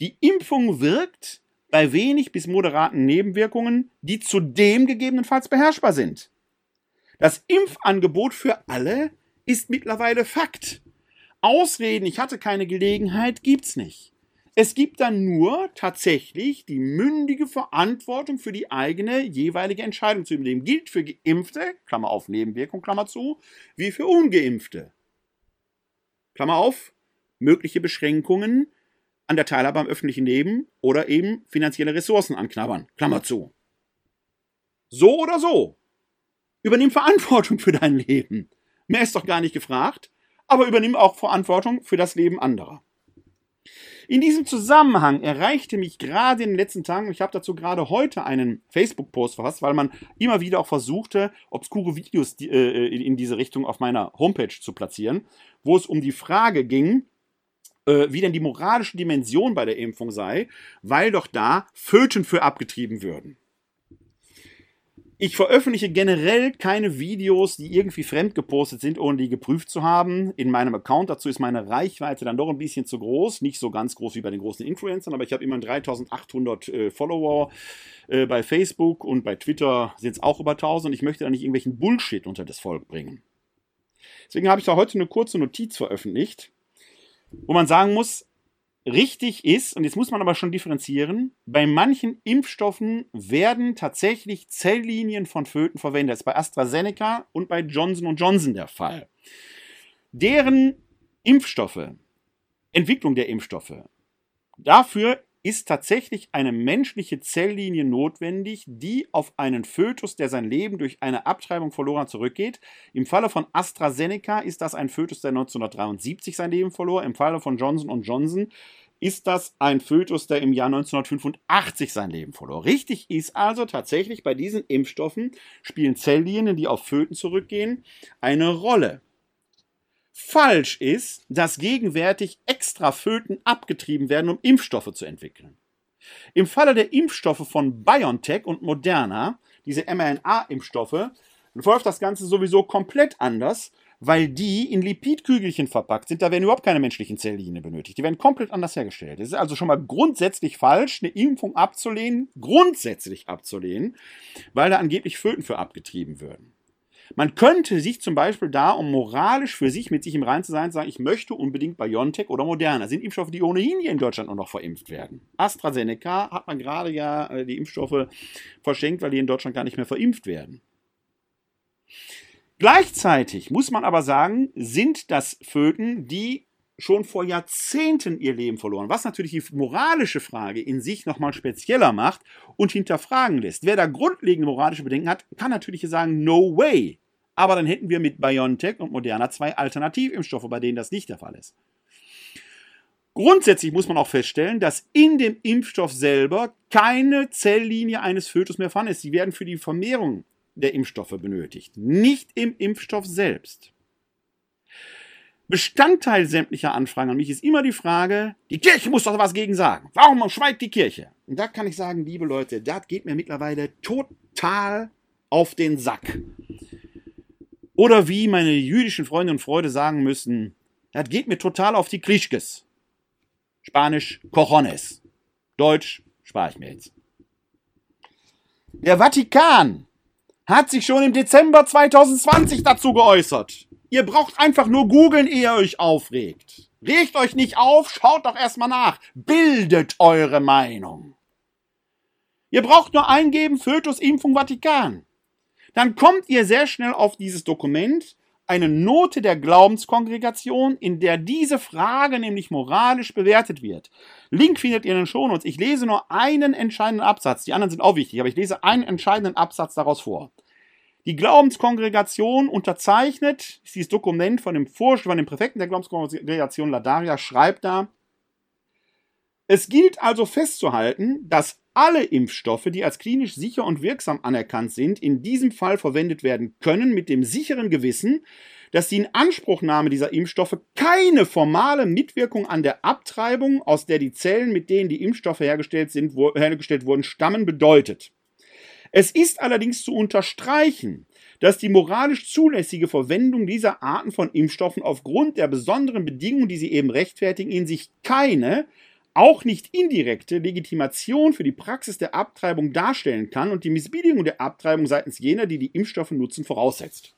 die Impfung wirkt bei wenig bis moderaten Nebenwirkungen, die zudem gegebenenfalls beherrschbar sind. Das Impfangebot für alle ist mittlerweile Fakt. Ausreden, ich hatte keine Gelegenheit, gibt's nicht. Es gibt dann nur tatsächlich die mündige Verantwortung für die eigene jeweilige Entscheidung zu übernehmen. Gilt für Geimpfte, Klammer auf, Nebenwirkung, Klammer zu, wie für Ungeimpfte. Klammer auf, mögliche Beschränkungen an der Teilhabe am öffentlichen Leben oder eben finanzielle Ressourcen anknabbern, Klammer zu. So oder so. Übernimm Verantwortung für dein Leben. Mehr ist doch gar nicht gefragt, aber übernimm auch Verantwortung für das Leben anderer. In diesem Zusammenhang erreichte mich gerade in den letzten Tagen, ich habe dazu gerade heute einen Facebook-Post verfasst, weil man immer wieder auch versuchte, obskure Videos in diese Richtung auf meiner Homepage zu platzieren, wo es um die Frage ging, wie denn die moralische Dimension bei der Impfung sei, weil doch da Föten für abgetrieben würden. Ich veröffentliche generell keine Videos, die irgendwie fremd gepostet sind, ohne die geprüft zu haben, in meinem Account. Dazu ist meine Reichweite dann doch ein bisschen zu groß. Nicht so ganz groß wie bei den großen Influencern, aber ich habe immerhin dreitausendachthundert äh, Follower äh, bei Facebook und bei Twitter sind es auch über tausend. Ich möchte da nicht irgendwelchen Bullshit unter das Volk bringen. Deswegen habe ich da heute eine kurze Notiz veröffentlicht, wo man sagen muss, richtig ist, und jetzt muss man aber schon differenzieren, bei manchen Impfstoffen werden tatsächlich Zelllinien von Föten verwendet. Das ist bei AstraZeneca und bei Johnson und Johnson der Fall. Deren Impfstoffe, Entwicklung der Impfstoffe, dafür ist tatsächlich eine menschliche Zelllinie notwendig, die auf einen Fötus, der sein Leben durch eine Abtreibung verloren hat, zurückgeht. Im Falle von AstraZeneca ist das ein Fötus, der neunzehnhundertdreiundsiebzig sein Leben verlor. Im Falle von Johnson und Johnson ist das ein Fötus, der im Jahr neunzehnhundertfünfundachtzig sein Leben verlor. Richtig ist also tatsächlich, bei diesen Impfstoffen spielen Zelllinien, die auf Föten zurückgehen, eine Rolle. Falsch ist, dass gegenwärtig extra Föten abgetrieben werden, um Impfstoffe zu entwickeln. Im Falle der Impfstoffe von BioNTech und Moderna, diese mRNA-Impfstoffe, verläuft das Ganze sowieso komplett anders, weil die in Lipidkügelchen verpackt sind. Da werden überhaupt keine menschlichen Zelllinien benötigt. Die werden komplett anders hergestellt. Es ist also schon mal grundsätzlich falsch, eine Impfung abzulehnen, grundsätzlich abzulehnen, weil da angeblich Föten für abgetrieben würden. Man könnte sich zum Beispiel da, um moralisch für sich, mit sich im Reinen zu sein, sagen, ich möchte unbedingt BioNTech oder Moderna. Das sind Impfstoffe, die ohnehin hier in Deutschland nur noch verimpft werden. AstraZeneca hat man gerade ja die Impfstoffe verschenkt, weil die in Deutschland gar nicht mehr verimpft werden. Gleichzeitig muss man aber sagen, sind das Föten, die schon vor Jahrzehnten ihr Leben verloren, was natürlich die moralische Frage in sich nochmal spezieller macht und hinterfragen lässt. Wer da grundlegende moralische Bedenken hat, kann natürlich sagen, no way. Aber dann hätten wir mit BioNTech und Moderna zwei Alternativimpfstoffe, bei denen das nicht der Fall ist. Grundsätzlich muss man auch feststellen, dass in dem Impfstoff selber keine Zelllinie eines Fötus mehr vorhanden ist. Sie werden für die Vermehrung der Impfstoffe benötigt, nicht im Impfstoff selbst. Bestandteil sämtlicher Anfragen an mich ist immer die Frage, die Kirche muss doch was gegen sagen. Warum schweigt die Kirche? Und da kann ich sagen, liebe Leute, das geht mir mittlerweile total auf den Sack. Oder wie meine jüdischen Freunde und Freunde sagen müssen, das geht mir total auf die Klischkes. Spanisch, Cojones. Deutsch spare ich mir jetzt. Der Vatikan hat sich schon im Dezember zweitausendzwanzig dazu geäußert. Ihr braucht einfach nur googeln, ehe ihr euch aufregt. Regt euch nicht auf, schaut doch erstmal nach. Bildet eure Meinung. Ihr braucht nur eingeben, Fötus, Impfung, Vatikan. Dann kommt ihr sehr schnell auf dieses Dokument, eine Note der Glaubenskongregation, in der diese Frage nämlich moralisch bewertet wird. Link findet ihr in den Shownotes. Ich lese nur einen entscheidenden Absatz. Die anderen sind auch wichtig, aber ich lese einen entscheidenden Absatz daraus vor. Die Glaubenskongregation unterzeichnet, dieses Dokument von dem Vorsteher, von dem Präfekten der Glaubenskongregation Ladaria, schreibt da, es gilt also festzuhalten, dass alle Impfstoffe, die als klinisch sicher und wirksam anerkannt sind, in diesem Fall verwendet werden können, mit dem sicheren Gewissen, dass die Inanspruchnahme dieser Impfstoffe keine formale Mitwirkung an der Abtreibung, aus der die Zellen, mit denen die Impfstoffe hergestellt sind, wo, hergestellt wurden, stammen, bedeutet. Es ist allerdings zu unterstreichen, dass die moralisch zulässige Verwendung dieser Arten von Impfstoffen aufgrund der besonderen Bedingungen, die sie eben rechtfertigen, in sich keine, auch nicht indirekte Legitimation für die Praxis der Abtreibung darstellen kann und die Missbilligung der Abtreibung seitens jener, die die Impfstoffe nutzen, voraussetzt.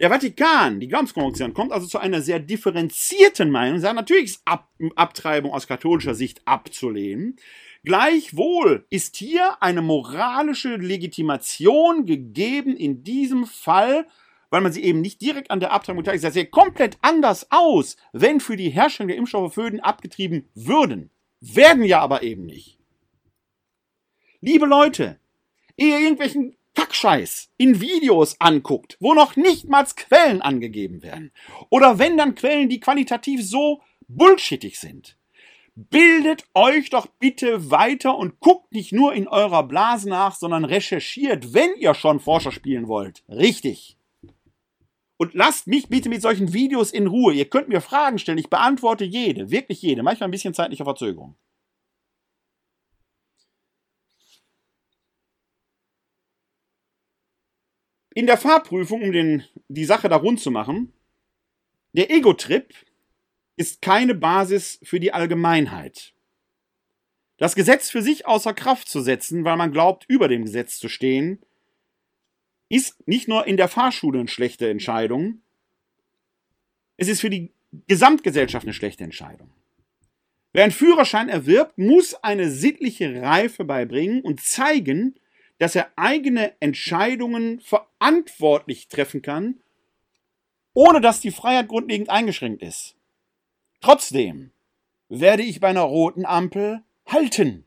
Der Vatikan, die Glaubenskongregation, kommt also zu einer sehr differenzierten Meinung und sagt, natürlich ist Ab- Abtreibung aus katholischer Sicht abzulehnen. Gleichwohl ist hier eine moralische Legitimation gegeben in diesem Fall, weil man sie eben nicht direkt an der Abtreibung beteiligt. Das sähe komplett anders aus, wenn für die Herstellung der Impfstoffe Föten abgetrieben würden. Werden ja aber eben nicht. Liebe Leute, ehe ihr irgendwelchen Kackscheiß in Videos anguckt, wo noch nicht mal Quellen angegeben werden, oder wenn dann Quellen, die qualitativ so bullshittig sind, bildet euch doch bitte weiter und guckt nicht nur in eurer Blase nach, sondern recherchiert, wenn ihr schon Forscher spielen wollt. Richtig. Und lasst mich bitte mit solchen Videos in Ruhe. Ihr könnt mir Fragen stellen. Ich beantworte jede, wirklich jede. Manchmal ein bisschen zeitliche Verzögerung. In der Fahrprüfung, um den, die Sache da rund zu machen, der Ego-Trip ist keine Basis für die Allgemeinheit. Das Gesetz für sich außer Kraft zu setzen, weil man glaubt, über dem Gesetz zu stehen, ist nicht nur in der Fahrschule eine schlechte Entscheidung, es ist für die Gesamtgesellschaft eine schlechte Entscheidung. Wer einen Führerschein erwirbt, muss eine sittliche Reife beibringen und zeigen, dass er eigene Entscheidungen verantwortlich treffen kann, ohne dass die Freiheit grundlegend eingeschränkt ist. Trotzdem werde ich bei einer roten Ampel halten,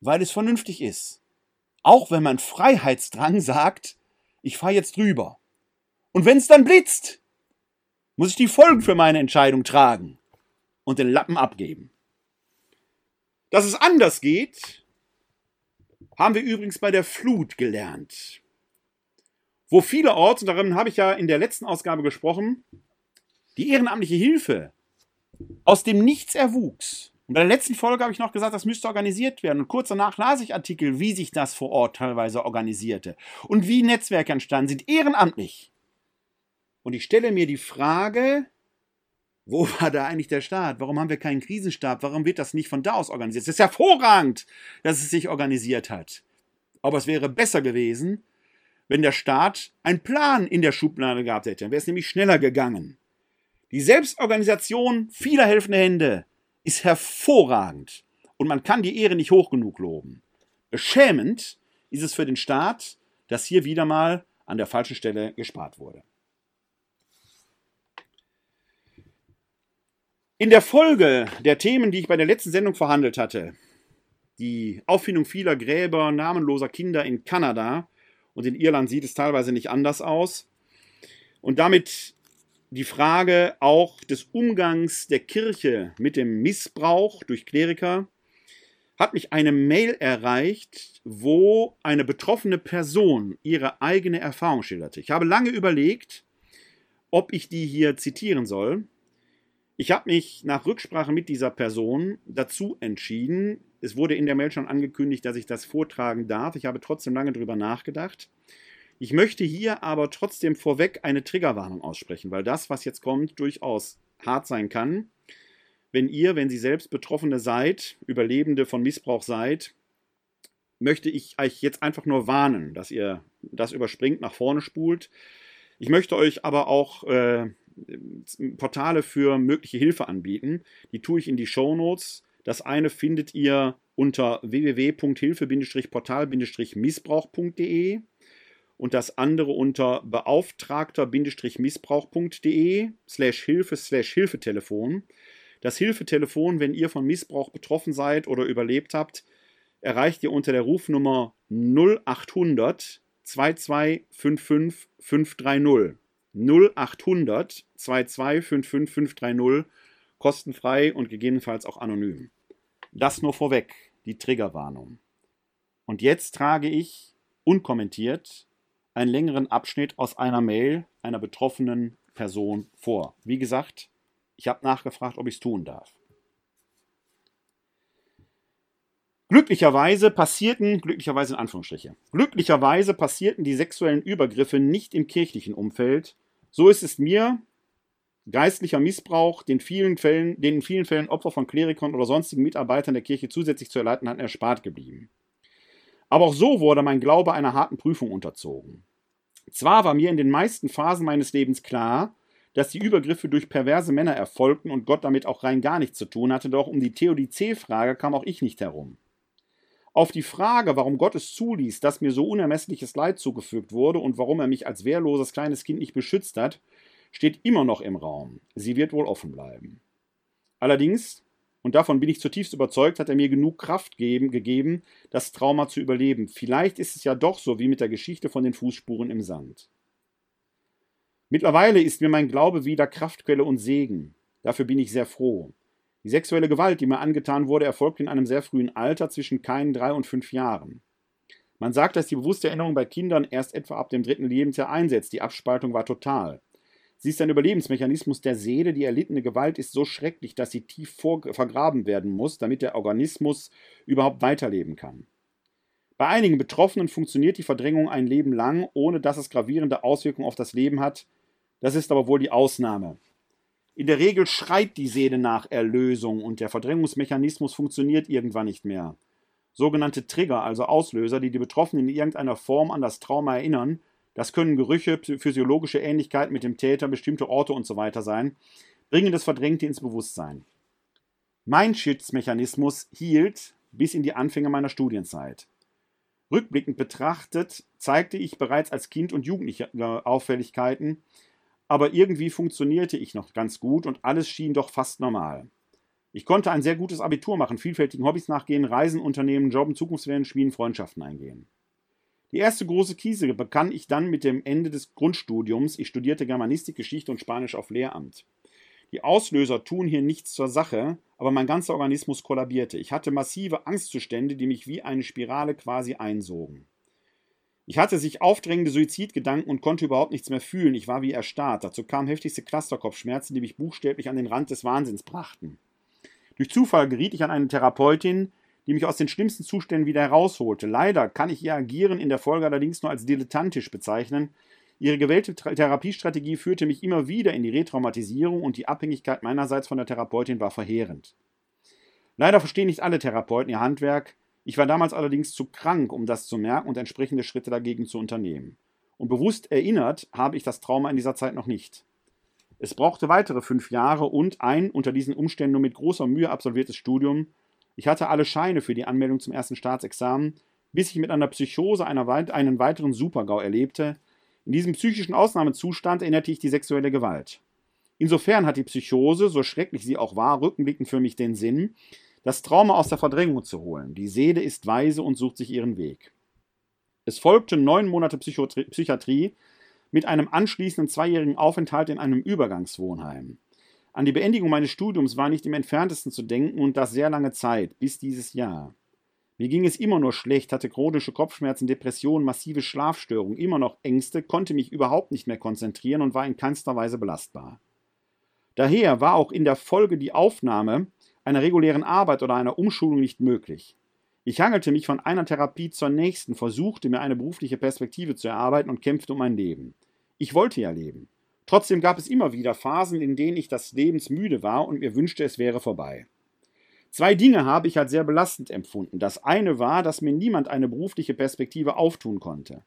weil es vernünftig ist. Auch wenn mein Freiheitsdrang sagt, ich fahre jetzt drüber. Und wenn es dann blitzt, muss ich die Folgen für meine Entscheidung tragen und den Lappen abgeben. Dass es anders geht, haben wir übrigens bei der Flut gelernt. Wo vielerorts, und darin habe ich ja in der letzten Ausgabe gesprochen, die ehrenamtliche Hilfe aus dem Nichts erwuchs. Und bei der letzten Folge habe ich noch gesagt, das müsste organisiert werden. Und kurz danach las ich Artikel, wie sich das vor Ort teilweise organisierte und wie Netzwerke entstanden sind, ehrenamtlich. Und ich stelle mir die Frage, wo war da eigentlich der Staat? Warum haben wir keinen Krisenstab? Warum wird das nicht von da aus organisiert? Es ist hervorragend, dass es sich organisiert hat. Aber es wäre besser gewesen, wenn der Staat einen Plan in der Schublade gehabt hätte. Dann wäre es nämlich schneller gegangen. Die Selbstorganisation vieler helfender Hände ist hervorragend und man kann die Ehre nicht hoch genug loben. Beschämend ist es für den Staat, dass hier wieder mal an der falschen Stelle gespart wurde. In der Folge der Themen, die ich bei der letzten Sendung verhandelt hatte, die Auffindung vieler Gräber namenloser Kinder in Kanada, und in Irland sieht es teilweise nicht anders aus, und damit die Frage auch des Umgangs der Kirche mit dem Missbrauch durch Kleriker, hat mich eine Mail erreicht, wo eine betroffene Person ihre eigene Erfahrung schilderte. Ich habe lange überlegt, ob ich die hier zitieren soll. Ich habe mich nach Rücksprache mit dieser Person dazu entschieden. Es wurde in der Mail schon angekündigt, dass ich das vortragen darf. Ich habe trotzdem lange darüber nachgedacht. Ich möchte hier aber trotzdem vorweg eine Triggerwarnung aussprechen, weil das, was jetzt kommt, durchaus hart sein kann. Wenn ihr, wenn Sie selbst Betroffene seid, Überlebende von Missbrauch seid, möchte ich euch jetzt einfach nur warnen, dass ihr das überspringt, nach vorne spult. Ich möchte euch aber auch äh, Portale für mögliche Hilfe anbieten. Die tue ich in die Shownotes. Das eine findet ihr unter w w w punkt hilfe portal missbrauch punkt d e und das andere unter beauftragter-missbrauch.de slash Hilfe slash Hilfetelefon. Das Hilfetelefon, wenn ihr von Missbrauch betroffen seid oder überlebt habt, erreicht ihr unter der Rufnummer null acht hundert, zwei zwei fünf fünf, fünf drei null. null acht hundert, zwei zwei fünf fünf, fünf drei null, kostenfrei und gegebenenfalls auch anonym. Das nur vorweg, die Triggerwarnung. Und jetzt trage ich, unkommentiert, einen längeren Abschnitt aus einer Mail einer betroffenen Person vor. Wie gesagt, ich habe nachgefragt, ob ich es tun darf. Glücklicherweise passierten, glücklicherweise in Anführungsstriche, glücklicherweise passierten die sexuellen Übergriffe nicht im kirchlichen Umfeld. So ist es mir, geistlicher Missbrauch, den, vielen Fällen, den in vielen Fällen Opfer von Klerikern oder sonstigen Mitarbeitern der Kirche zusätzlich zu erleiden hatten, erspart geblieben. Aber auch so wurde mein Glaube einer harten Prüfung unterzogen. Zwar war mir in den meisten Phasen meines Lebens klar, dass die Übergriffe durch perverse Männer erfolgten und Gott damit auch rein gar nichts zu tun hatte, doch um die Theodizee-Frage kam auch ich nicht herum. Auf die Frage, warum Gott es zuließ, dass mir so unermessliches Leid zugefügt wurde und warum er mich als wehrloses kleines Kind nicht beschützt hat, steht immer noch im Raum. Sie wird wohl offen bleiben. Allerdings, und davon bin ich zutiefst überzeugt, hat er mir genug Kraft geben, gegeben, das Trauma zu überleben. Vielleicht ist es ja doch so wie mit der Geschichte von den Fußspuren im Sand. Mittlerweile ist mir mein Glaube wieder Kraftquelle und Segen. Dafür bin ich sehr froh. Die sexuelle Gewalt, die mir angetan wurde, erfolgte in einem sehr frühen Alter, zwischen keinen drei und fünf Jahren. Man sagt, dass die bewusste Erinnerung bei Kindern erst etwa ab dem dritten Lebensjahr einsetzt. Die Abspaltung war total. Sie ist ein Überlebensmechanismus der Seele. Die erlittene Gewalt ist so schrecklich, dass sie tief vergraben werden muss, damit der Organismus überhaupt weiterleben kann. Bei einigen Betroffenen funktioniert die Verdrängung ein Leben lang, ohne dass es gravierende Auswirkungen auf das Leben hat. Das ist aber wohl die Ausnahme. In der Regel schreit die Seele nach Erlösung und der Verdrängungsmechanismus funktioniert irgendwann nicht mehr. Sogenannte Trigger, also Auslöser, die die Betroffenen in irgendeiner Form an das Trauma erinnern, das können Gerüche, physiologische Ähnlichkeit mit dem Täter, bestimmte Orte und so weiter sein, bringen das Verdrängte ins Bewusstsein. Mein Schutzmechanismus hielt bis in die Anfänge meiner Studienzeit. Rückblickend betrachtet zeigte ich bereits als Kind und Jugendlicher Auffälligkeiten, aber irgendwie funktionierte ich noch ganz gut und alles schien doch fast normal. Ich konnte ein sehr gutes Abitur machen, vielfältigen Hobbys nachgehen, Reisen unternehmen, Jobben, Zukunftswellen, Schmieden, Freundschaften eingehen. Die erste große Krise begann ich dann mit dem Ende des Grundstudiums. Ich studierte Germanistik, Geschichte und Spanisch auf Lehramt. Die Auslöser tun hier nichts zur Sache, aber mein ganzer Organismus kollabierte. Ich hatte massive Angstzustände, die mich wie eine Spirale quasi einsogen. Ich hatte sich aufdrängende Suizidgedanken und konnte überhaupt nichts mehr fühlen. Ich war wie erstarrt. Dazu kamen heftigste Clusterkopfschmerzen, die mich buchstäblich an den Rand des Wahnsinns brachten. Durch Zufall geriet ich an eine Therapeutin, die mich aus den schlimmsten Zuständen wieder herausholte. Leider kann ich ihr Agieren in der Folge allerdings nur als dilettantisch bezeichnen. Ihre gewählte Therapiestrategie führte mich immer wieder in die Retraumatisierung und die Abhängigkeit meinerseits von der Therapeutin war verheerend. Leider verstehen nicht alle Therapeuten ihr Handwerk. Ich war damals allerdings zu krank, um das zu merken und entsprechende Schritte dagegen zu unternehmen. und bewusst erinnert habe ich das Trauma in dieser Zeit noch nicht. Es brauchte weitere fünf Jahre und ein unter diesen Umständen nur mit großer Mühe absolviertes Studium. Ich hatte alle Scheine für die Anmeldung zum ersten Staatsexamen, bis ich mit einer Psychose einer weit, einen weiteren Super-GAU erlebte. In diesem psychischen Ausnahmezustand erinnerte ich die sexuelle Gewalt. Insofern hat die Psychose, so schrecklich sie auch war, rückblickend für mich den Sinn, das Trauma aus der Verdrängung zu holen. Die Seele ist weise und sucht sich ihren Weg. Es folgten neun Monate Psychotri- Psychiatrie mit einem anschließenden zweijährigen Aufenthalt in einem Übergangswohnheim. An die Beendigung meines Studiums war nicht im Entferntesten zu denken und das sehr lange Zeit, bis dieses Jahr. Mir ging es immer nur schlecht, hatte chronische Kopfschmerzen, Depressionen, massive Schlafstörungen, immer noch Ängste, konnte mich überhaupt nicht mehr konzentrieren und war in keinster Weise belastbar. Daher war auch in der Folge die Aufnahme einer regulären Arbeit oder einer Umschulung nicht möglich. Ich hangelte mich von einer Therapie zur nächsten, versuchte mir eine berufliche Perspektive zu erarbeiten und kämpfte um mein Leben. Ich wollte ja leben. Trotzdem gab es immer wieder Phasen, in denen ich des Lebens müde war und mir wünschte, es wäre vorbei. Zwei Dinge habe ich als sehr belastend empfunden. Das eine war, dass mir niemand eine berufliche Perspektive auftun konnte.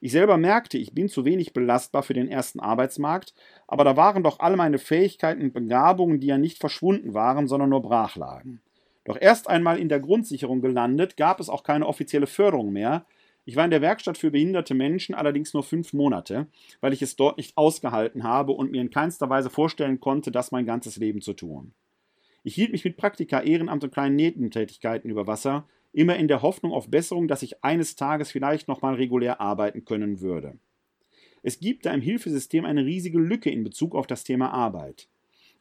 Ich selber merkte, ich bin zu wenig belastbar für den ersten Arbeitsmarkt, aber da waren doch alle meine Fähigkeiten und Begabungen, die ja nicht verschwunden waren, sondern nur brach lagen. Doch erst einmal in der Grundsicherung gelandet, gab es auch keine offizielle Förderung mehr. Ich war in der Werkstatt für behinderte Menschen allerdings nur fünf Monate, weil ich es dort nicht ausgehalten habe und mir in keinster Weise vorstellen konnte, das mein ganzes Leben zu tun. Ich hielt mich mit Praktika, Ehrenamt und kleinen Nebentätigkeiten über Wasser, immer in der Hoffnung auf Besserung, dass ich eines Tages vielleicht nochmal regulär arbeiten können würde. Es gibt da im Hilfesystem eine riesige Lücke in Bezug auf das Thema Arbeit.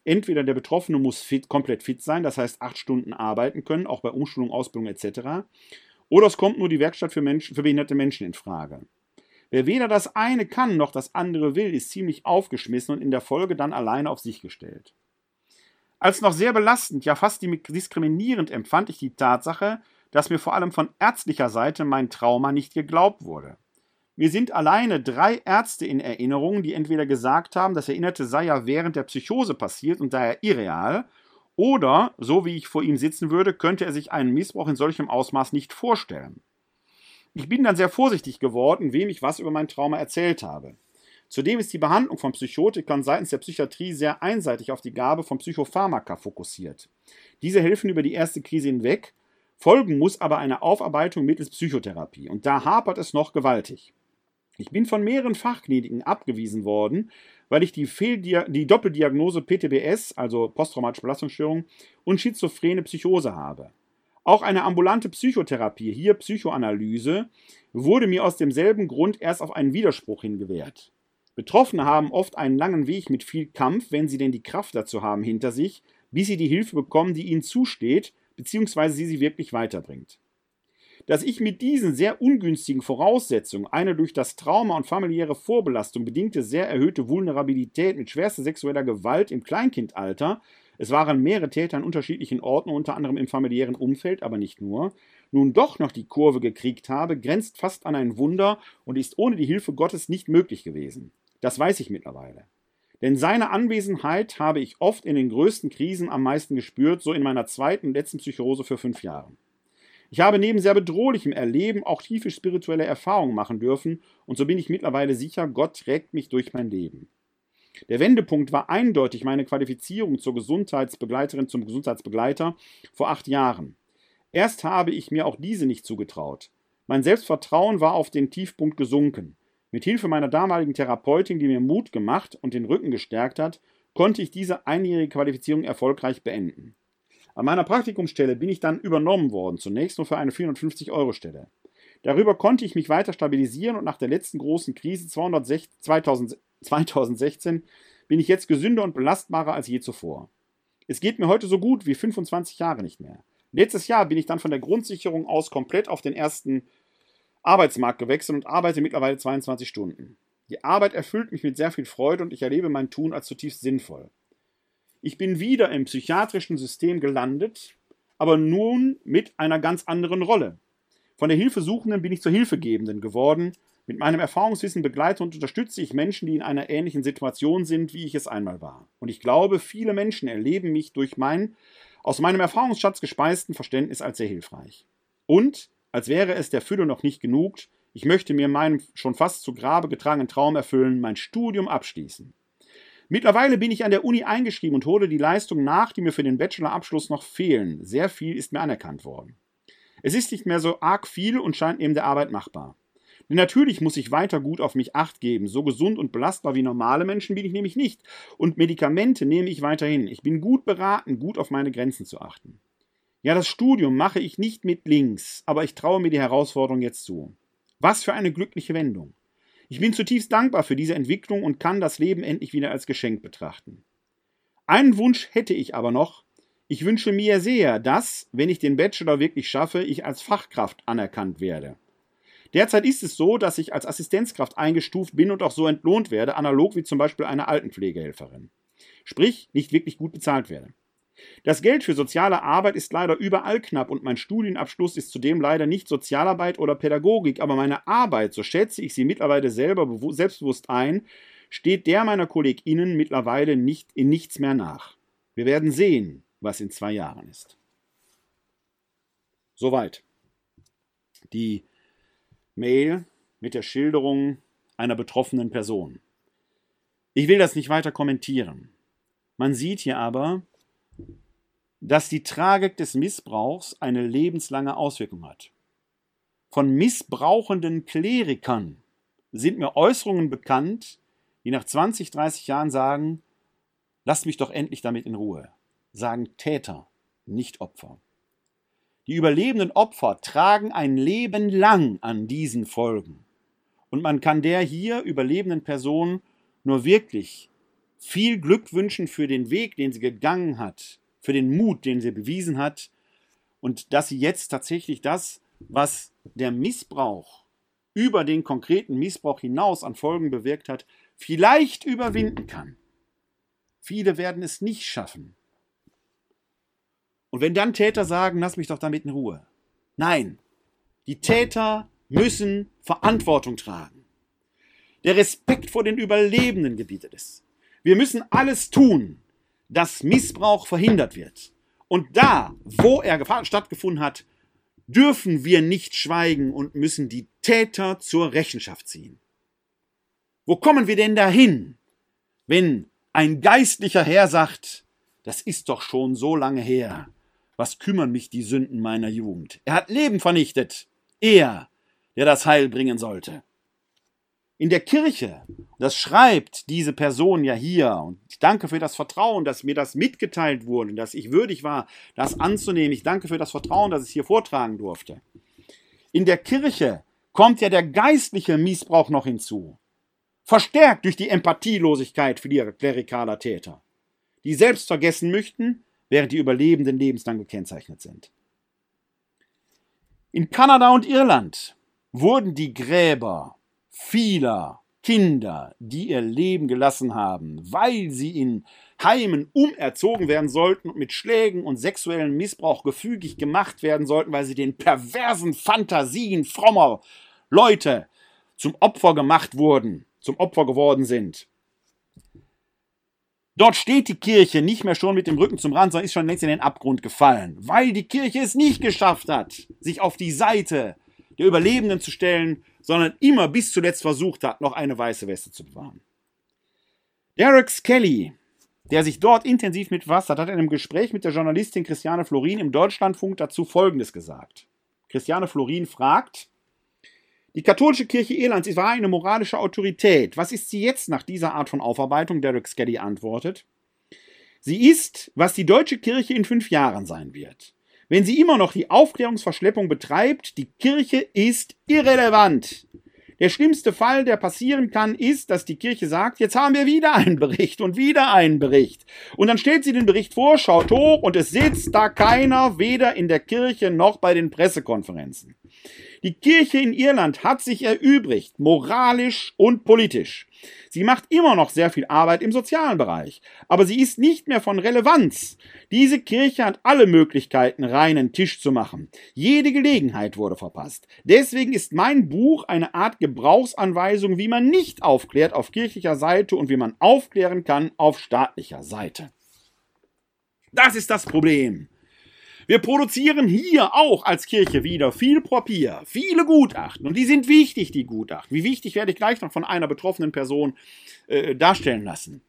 Entweder der Betroffene muss fit, komplett fit sein, das heißt acht Stunden arbeiten können, auch bei Umschulung, Ausbildung et cetera, oder es kommt nur die Werkstatt für, Menschen, für behinderte Menschen in Frage. Wer weder das eine kann, noch das andere will, ist ziemlich aufgeschmissen und in der Folge dann alleine auf sich gestellt. Als noch sehr belastend, ja fast diskriminierend empfand ich die Tatsache, dass mir vor allem von ärztlicher Seite mein Trauma nicht geglaubt wurde. Mir sind alleine drei Ärzte in Erinnerung, die entweder gesagt haben, das Erinnerte sei ja während der Psychose passiert und daher irreal, oder, so wie ich vor ihm sitzen würde, könnte er sich einen Missbrauch in solchem Ausmaß nicht vorstellen. Ich bin dann sehr vorsichtig geworden, wem ich was über mein Trauma erzählt habe. Zudem ist die Behandlung von Psychotikern seitens der Psychiatrie sehr einseitig auf die Gabe von Psychopharmaka fokussiert. Diese helfen über die erste Krise hinweg, folgen muss aber eine Aufarbeitung mittels Psychotherapie und da hapert es noch gewaltig. Ich bin von mehreren Fachkliniken abgewiesen worden, weil ich die, Fehldia- die Doppeldiagnose P T B S, also posttraumatische Belastungsstörung, und schizophrene Psychose habe. Auch eine ambulante Psychotherapie, hier Psychoanalyse, wurde mir aus demselben Grund erst auf einen Widerspruch hin gewährt. Betroffene haben oft einen langen Weg mit viel Kampf, wenn sie denn die Kraft dazu haben hinter sich, bis sie die Hilfe bekommen, die ihnen zusteht, beziehungsweise sie sie wirklich weiterbringt. Dass ich mit diesen sehr ungünstigen Voraussetzungen eine durch das Trauma und familiäre Vorbelastung bedingte sehr erhöhte Vulnerabilität mit schwerster sexueller Gewalt im Kleinkindalter, es waren mehrere Täter in unterschiedlichen Orten, unter anderem im familiären Umfeld, aber nicht nur, nun doch noch die Kurve gekriegt habe, grenzt fast an ein Wunder und ist ohne die Hilfe Gottes nicht möglich gewesen. Das weiß ich mittlerweile. Denn seine Anwesenheit habe ich oft in den größten Krisen am meisten gespürt, so in meiner zweiten und letzten Psychose für fünf Jahre. Ich habe neben sehr bedrohlichem Erleben auch tiefe spirituelle Erfahrungen machen dürfen und so bin ich mittlerweile sicher, Gott trägt mich durch mein Leben. Der Wendepunkt war eindeutig meine Qualifizierung zur Gesundheitsbegleiterin, zum Gesundheitsbegleiter vor acht Jahren. Erst habe ich mir auch diese nicht zugetraut. Mein Selbstvertrauen war auf den Tiefpunkt gesunken. Mit Hilfe meiner damaligen Therapeutin, die mir Mut gemacht und den Rücken gestärkt hat, konnte ich diese einjährige Qualifizierung erfolgreich beenden. An meiner Praktikumsstelle bin ich dann übernommen worden, zunächst nur für eine vierhundertfünfzig-Euro-Stelle. Darüber konnte ich mich weiter stabilisieren und nach der letzten großen Krise zweitausendsechzehn bin ich jetzt gesünder und belastbarer als je zuvor. Es geht mir heute so gut wie fünfundzwanzig Jahre nicht mehr. Letztes Jahr bin ich dann von der Grundsicherung aus komplett auf den ersten Arbeitsmarkt gewechselt und arbeite mittlerweile zweiundzwanzig Stunden. Die Arbeit erfüllt mich mit sehr viel Freude und ich erlebe mein Tun als zutiefst sinnvoll. Ich bin wieder im psychiatrischen System gelandet, aber nun mit einer ganz anderen Rolle. Von der Hilfesuchenden bin ich zur Hilfegebenden geworden. Mit meinem Erfahrungswissen begleite und unterstütze ich Menschen, die in einer ähnlichen Situation sind, wie ich es einmal war. Und ich glaube, viele Menschen erleben mich durch mein, aus meinem Erfahrungsschatz gespeisten Verständnis als sehr hilfreich. Und als wäre es der Fülle noch nicht genug, Ich möchte mir meinen schon fast zu Grabe getragenen Traum erfüllen, mein Studium abschließen. Mittlerweile bin ich an der Uni eingeschrieben und hole die Leistungen nach, die mir für den Bachelorabschluss noch fehlen. Sehr viel ist mir anerkannt worden. Es ist nicht mehr so arg viel und scheint neben der Arbeit machbar. Denn natürlich muss ich weiter gut auf mich Acht geben. So gesund und belastbar wie normale Menschen bin ich nämlich nicht. Und Medikamente nehme ich weiterhin. Ich bin gut beraten, gut auf meine Grenzen zu achten. Ja, das Studium mache ich nicht mit links, aber ich traue mir die Herausforderung jetzt zu. Was für eine glückliche Wendung. Ich bin zutiefst dankbar für diese Entwicklung und kann das Leben endlich wieder als Geschenk betrachten. Einen Wunsch hätte ich aber noch. Ich wünsche mir sehr, dass, wenn ich den Bachelor wirklich schaffe, ich als Fachkraft anerkannt werde. Derzeit ist es so, dass ich als Assistenzkraft eingestuft bin und auch so entlohnt werde, analog wie zum Beispiel eine Altenpflegehelferin. Sprich, nicht wirklich gut bezahlt werde. Das Geld für soziale Arbeit ist leider überall knapp und mein Studienabschluss ist zudem leider nicht Sozialarbeit oder Pädagogik, aber meine Arbeit, so schätze ich sie mittlerweile selber selbstbewusst ein, steht der meiner KollegInnen mittlerweile nicht in nichts mehr nach. Wir werden sehen, was in zwei Jahren ist. Soweit die Mail mit der Schilderung einer betroffenen Person. Ich will das nicht weiter kommentieren. Man sieht hier aber, dass die Tragik des Missbrauchs eine lebenslange Auswirkung hat. Von missbrauchenden Klerikern sind mir Äußerungen bekannt, die nach zwanzig, dreißig Jahren sagen, lasst mich doch endlich damit in Ruhe. Sagen Täter, nicht Opfer. Die überlebenden Opfer tragen ein Leben lang an diesen Folgen. Und man kann der hier überlebenden Person nur wirklich viel Glück wünschen für den Weg, den sie gegangen hat, für den Mut, den sie bewiesen hat und dass sie jetzt tatsächlich das, was der Missbrauch über den konkreten Missbrauch hinaus an Folgen bewirkt hat, vielleicht überwinden kann. Viele werden es nicht schaffen. Und wenn dann Täter sagen, lass mich doch damit in Ruhe. Nein, die Täter müssen Verantwortung tragen. Der Respekt vor den Überlebenden gebietet es. Wir müssen alles tun, dass Missbrauch verhindert wird. Und da, wo er stattgefunden hat, dürfen wir nicht schweigen und müssen die Täter zur Rechenschaft ziehen. Wo kommen wir denn dahin, wenn ein geistlicher Herr sagt, das ist doch schon so lange her, was kümmern mich die Sünden meiner Jugend? Er hat Leben vernichtet, er, der das Heil bringen sollte. In der Kirche, das schreibt diese Person ja hier, und ich danke für das Vertrauen, dass mir das mitgeteilt wurde, dass ich würdig war, das anzunehmen. Ich danke für das Vertrauen, dass ich hier vortragen durfte. In der Kirche kommt ja der geistliche Missbrauch noch hinzu, verstärkt durch die Empathielosigkeit vieler klerikaler Täter, die selbst vergessen möchten, während die Überlebenden lebenslang gekennzeichnet sind. In Kanada und Irland wurden die Gräber vieler Kinder, die ihr Leben gelassen haben, weil sie in Heimen umerzogen werden sollten und mit Schlägen und sexuellem Missbrauch gefügig gemacht werden sollten, weil sie den perversen Fantasien frommer Leute zum Opfer gemacht wurden, zum Opfer geworden sind. Dort steht die Kirche nicht mehr schon mit dem Rücken zum Rand, sondern ist schon längst in den Abgrund gefallen, weil die Kirche es nicht geschafft hat, sich auf die Seite der Überlebenden zu stellen, sondern immer bis zuletzt versucht hat, noch eine weiße Weste zu bewahren. Derek Skelly, der sich dort intensiv mit befasst hat, hat in einem Gespräch mit der Journalistin Christiane Florin im Deutschlandfunk dazu Folgendes gesagt. Christiane Florin fragt, die katholische Kirche Irlands war eine moralische Autorität. Was ist sie jetzt nach dieser Art von Aufarbeitung? Derek Skelly antwortet, sie ist, was die deutsche Kirche in fünf Jahren sein wird. Wenn sie immer noch die Aufklärungsverschleppung betreibt, die Kirche ist irrelevant. Der schlimmste Fall, der passieren kann, ist, dass die Kirche sagt, jetzt haben wir wieder einen Bericht und wieder einen Bericht. Und dann stellt sie den Bericht vor, schaut hoch und es sitzt da keiner, weder in der Kirche noch bei den Pressekonferenzen. Die Kirche in Irland hat sich erübrigt, moralisch und politisch. Sie macht immer noch sehr viel Arbeit im sozialen Bereich, aber sie ist nicht mehr von Relevanz. Diese Kirche hat alle Möglichkeiten, reinen Tisch zu machen. Jede Gelegenheit wurde verpasst. Deswegen ist mein Buch eine Art Gebrauchsanweisung, wie man nicht aufklärt auf kirchlicher Seite und wie man aufklären kann auf staatlicher Seite. Das ist das Problem. Wir produzieren hier auch als Kirche wieder viel Papier, viele Gutachten. Und die sind wichtig, die Gutachten. Wie wichtig, werde ich gleich noch von einer betroffenen Person äh, darstellen lassen.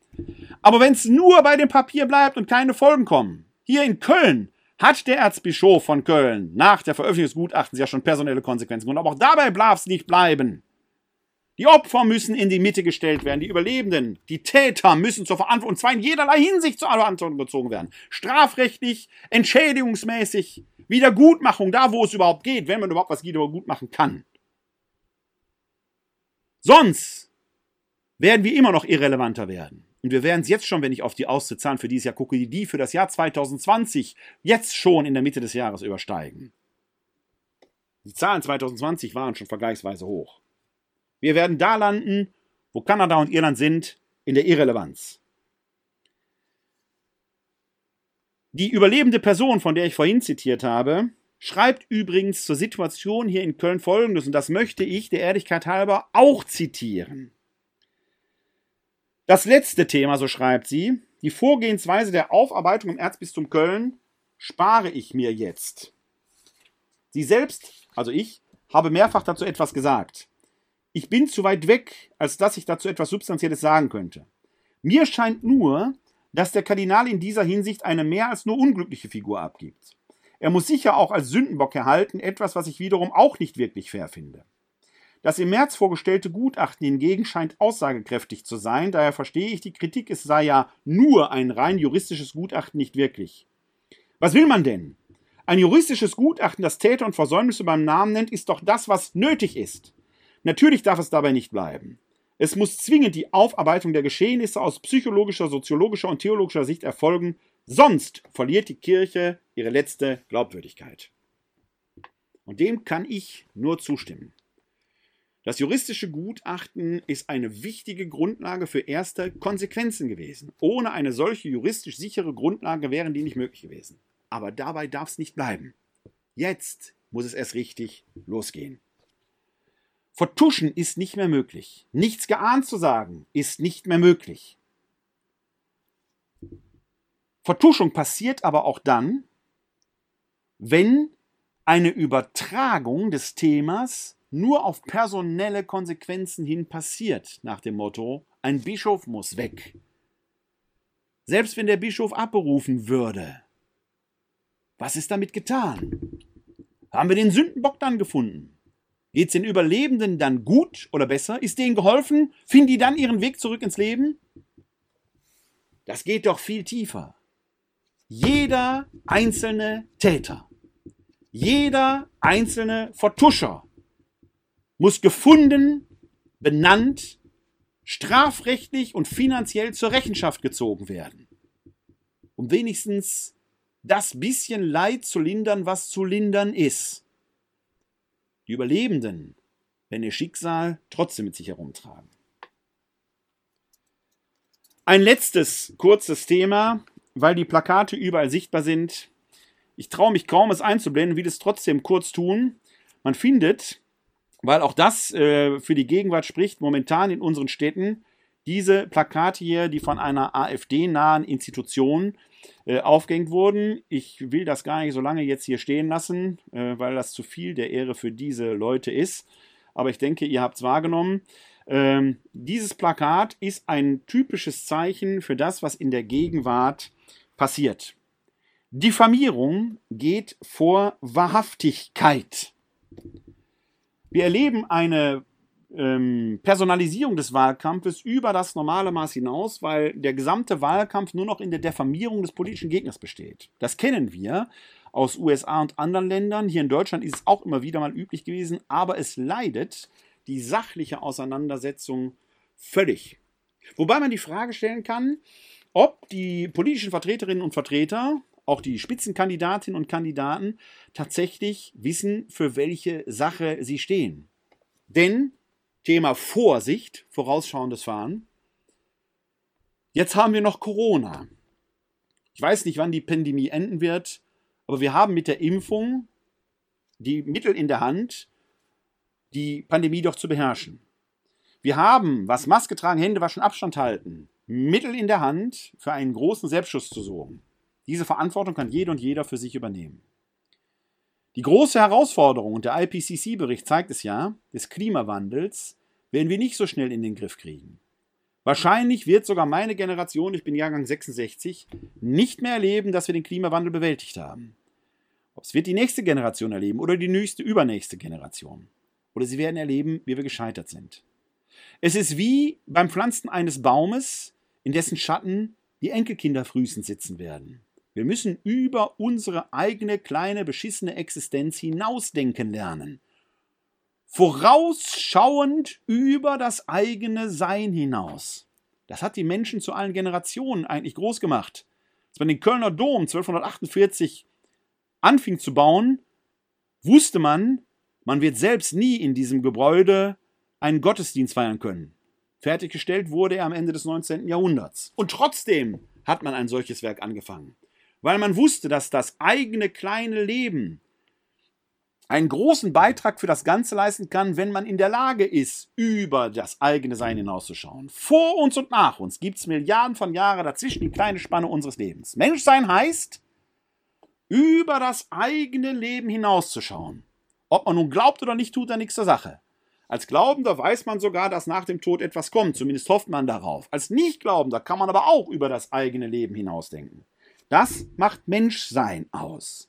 Aber wenn es nur bei dem Papier bleibt und keine Folgen kommen, hier in Köln hat der Erzbischof von Köln nach der Veröffentlichung des Gutachtens ja schon personelle Konsequenzen. Und aber auch dabei darf es nicht bleiben. Die Opfer müssen in die Mitte gestellt werden, die Überlebenden, die Täter müssen zur Verantwortung, und zwar in jederlei Hinsicht zur Verantwortung gezogen werden. Strafrechtlich, entschädigungsmäßig, Wiedergutmachung, da wo es überhaupt geht, wenn man überhaupt was wiedergutmachen kann. Sonst werden wir immer noch irrelevanter werden. Und wir werden es jetzt schon, wenn ich auf die Auszahlen für dieses Jahr gucke, die für das Jahr zwanzig zwanzig jetzt schon in der Mitte des Jahres übersteigen. Die Zahlen zwanzig zwanzig waren schon vergleichsweise hoch. Wir werden da landen, wo Kanada und Irland sind, in der Irrelevanz. Die überlebende Person, von der ich vorhin zitiert habe, schreibt übrigens zur Situation hier in Köln Folgendes, und das möchte ich der Ehrlichkeit halber auch zitieren. Das letzte Thema, so schreibt sie, die Vorgehensweise der Aufarbeitung im Erzbistum Köln spare ich mir jetzt. Sie selbst, also ich, habe mehrfach dazu etwas gesagt. Ich bin zu weit weg, als dass ich dazu etwas Substanzielles sagen könnte. Mir scheint nur, dass der Kardinal in dieser Hinsicht eine mehr als nur unglückliche Figur abgibt. Er muss sicher auch als Sündenbock erhalten, etwas, was ich wiederum auch nicht wirklich fair finde. Das im März vorgestellte Gutachten hingegen scheint aussagekräftig zu sein, daher verstehe ich die Kritik, es sei ja nur ein rein juristisches Gutachten, nicht wirklich. Was will man denn? Ein juristisches Gutachten, das Täter und Versäumnisse beim Namen nennt, ist doch das, was nötig ist. Natürlich darf es dabei nicht bleiben. Es muss zwingend die Aufarbeitung der Geschehnisse aus psychologischer, soziologischer und theologischer Sicht erfolgen, sonst verliert die Kirche ihre letzte Glaubwürdigkeit. Und dem kann ich nur zustimmen. Das juristische Gutachten ist eine wichtige Grundlage für erste Konsequenzen gewesen. Ohne eine solche juristisch sichere Grundlage wären die nicht möglich gewesen. Aber dabei darf es nicht bleiben. Jetzt muss es erst richtig losgehen. Vertuschen ist nicht mehr möglich. Nichts geahnt zu sagen ist nicht mehr möglich. Vertuschung passiert aber auch dann, wenn eine Übertragung des Themas nur auf personelle Konsequenzen hin passiert, nach dem Motto, ein Bischof muss weg. Selbst wenn der Bischof abberufen würde, was ist damit getan? Haben wir den Sündenbock dann gefunden? Geht es den Überlebenden dann gut oder besser? Ist denen geholfen? Finden die dann ihren Weg zurück ins Leben? Das geht doch viel tiefer. Jeder einzelne Täter, jeder einzelne Vertuscher muss gefunden, benannt, strafrechtlich und finanziell zur Rechenschaft gezogen werden. Um wenigstens das bisschen Leid zu lindern, was zu lindern ist. Die Überlebenden werden ihr Schicksal trotzdem mit sich herumtragen. Ein letztes kurzes Thema, weil die Plakate überall sichtbar sind. Ich traue mich kaum, es einzublenden, will es trotzdem kurz tun. Man findet, weil auch das äh, für die Gegenwart spricht, momentan in unseren Städten diese Plakate hier, die von einer AfD-nahen Institution äh, aufgehängt wurden. Ich will das gar nicht so lange jetzt hier stehen lassen, äh, weil das zu viel der Ehre für diese Leute ist. Aber ich denke, ihr habt es wahrgenommen. Ähm, dieses Plakat ist ein typisches Zeichen für das, was in der Gegenwart passiert. Diffamierung geht vor Wahrhaftigkeit. Wir erleben eine Personalisierung des Wahlkampfes über das normale Maß hinaus, weil der gesamte Wahlkampf nur noch in der Diffamierung des politischen Gegners besteht. Das kennen wir aus U S A und anderen Ländern. Hier in Deutschland ist es auch immer wieder mal üblich gewesen, aber es leidet die sachliche Auseinandersetzung völlig. Wobei man die Frage stellen kann, ob die politischen Vertreterinnen und Vertreter, auch die Spitzenkandidatinnen und Kandidaten, tatsächlich wissen, für welche Sache sie stehen. Denn Thema Vorsicht, vorausschauendes Fahren. Jetzt haben wir noch Corona. Ich weiß nicht, wann die Pandemie enden wird, aber wir haben mit der Impfung die Mittel in der Hand, die Pandemie doch zu beherrschen. Wir haben, was Maske tragen, Hände waschen, Abstand halten, Mittel in der Hand, für einen großen Selbstschutz zu sorgen. Diese Verantwortung kann jede und jeder für sich übernehmen. Die große Herausforderung, und der I P C C-Bericht zeigt es ja, des Klimawandels, werden wir nicht so schnell in den Griff kriegen. Wahrscheinlich wird sogar meine Generation, ich bin Jahrgang sechsundsechzig, nicht mehr erleben, dass wir den Klimawandel bewältigt haben. Es wird die nächste Generation erleben oder die nächste, übernächste Generation. Oder sie werden erleben, wie wir gescheitert sind. Es ist wie beim Pflanzen eines Baumes, in dessen Schatten die Enkelkinder frühestens sitzen werden. Wir müssen über unsere eigene kleine beschissene Existenz hinausdenken lernen. Vorausschauend über das eigene Sein hinaus. Das hat die Menschen zu allen Generationen eigentlich groß gemacht. Als man den Kölner Dom zwölfhundertachtundvierzig anfing zu bauen, wusste man, man wird selbst nie in diesem Gebäude einen Gottesdienst feiern können. Fertiggestellt wurde er am Ende des neunzehnten Jahrhunderts. Und trotzdem hat man ein solches Werk angefangen, weil man wusste, dass das eigene kleine Leben einen großen Beitrag für das Ganze leisten kann, wenn man in der Lage ist, über das eigene Sein hinauszuschauen. Vor uns und nach uns gibt es Milliarden von Jahren dazwischen, die kleine Spanne unseres Lebens. Menschsein heißt, über das eigene Leben hinauszuschauen. Ob man nun glaubt oder nicht, tut da nichts zur Sache. Als Glaubender weiß man sogar, dass nach dem Tod etwas kommt. Zumindest hofft man darauf. Als Nichtglaubender kann man aber auch über das eigene Leben hinausdenken. Das macht Menschsein aus.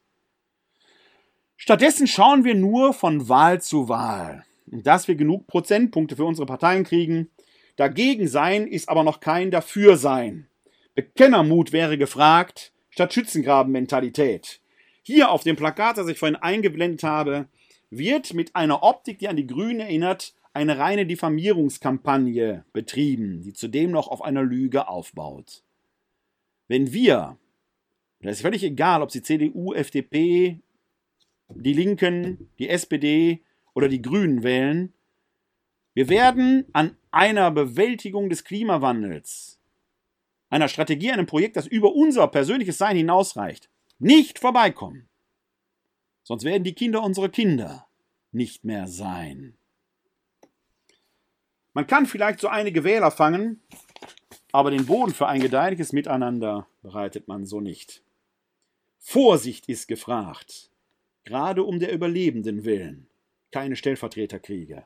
Stattdessen schauen wir nur von Wahl zu Wahl. Und dass wir genug Prozentpunkte für unsere Parteien kriegen. Dagegen sein ist aber noch kein Dafürsein. Bekennermut wäre gefragt, statt Schützengraben-Mentalität. Hier auf dem Plakat, das ich vorhin eingeblendet habe, wird mit einer Optik, die an die Grünen erinnert, eine reine Diffamierungskampagne betrieben, die zudem noch auf einer Lüge aufbaut. Wenn wir, das ist völlig egal, ob sie C D U, F D P, die Linken, die S P D oder die Grünen wählen, wir werden an einer Bewältigung des Klimawandels, einer Strategie, einem Projekt, das über unser persönliches Sein hinausreicht, nicht vorbeikommen. Sonst werden die Kinder unsere Kinder nicht mehr sein. Man kann vielleicht so einige Wähler fangen, aber den Boden für ein gedeihliches Miteinander bereitet man so nicht. Vorsicht ist gefragt, gerade um der Überlebenden willen, keine Stellvertreterkriege.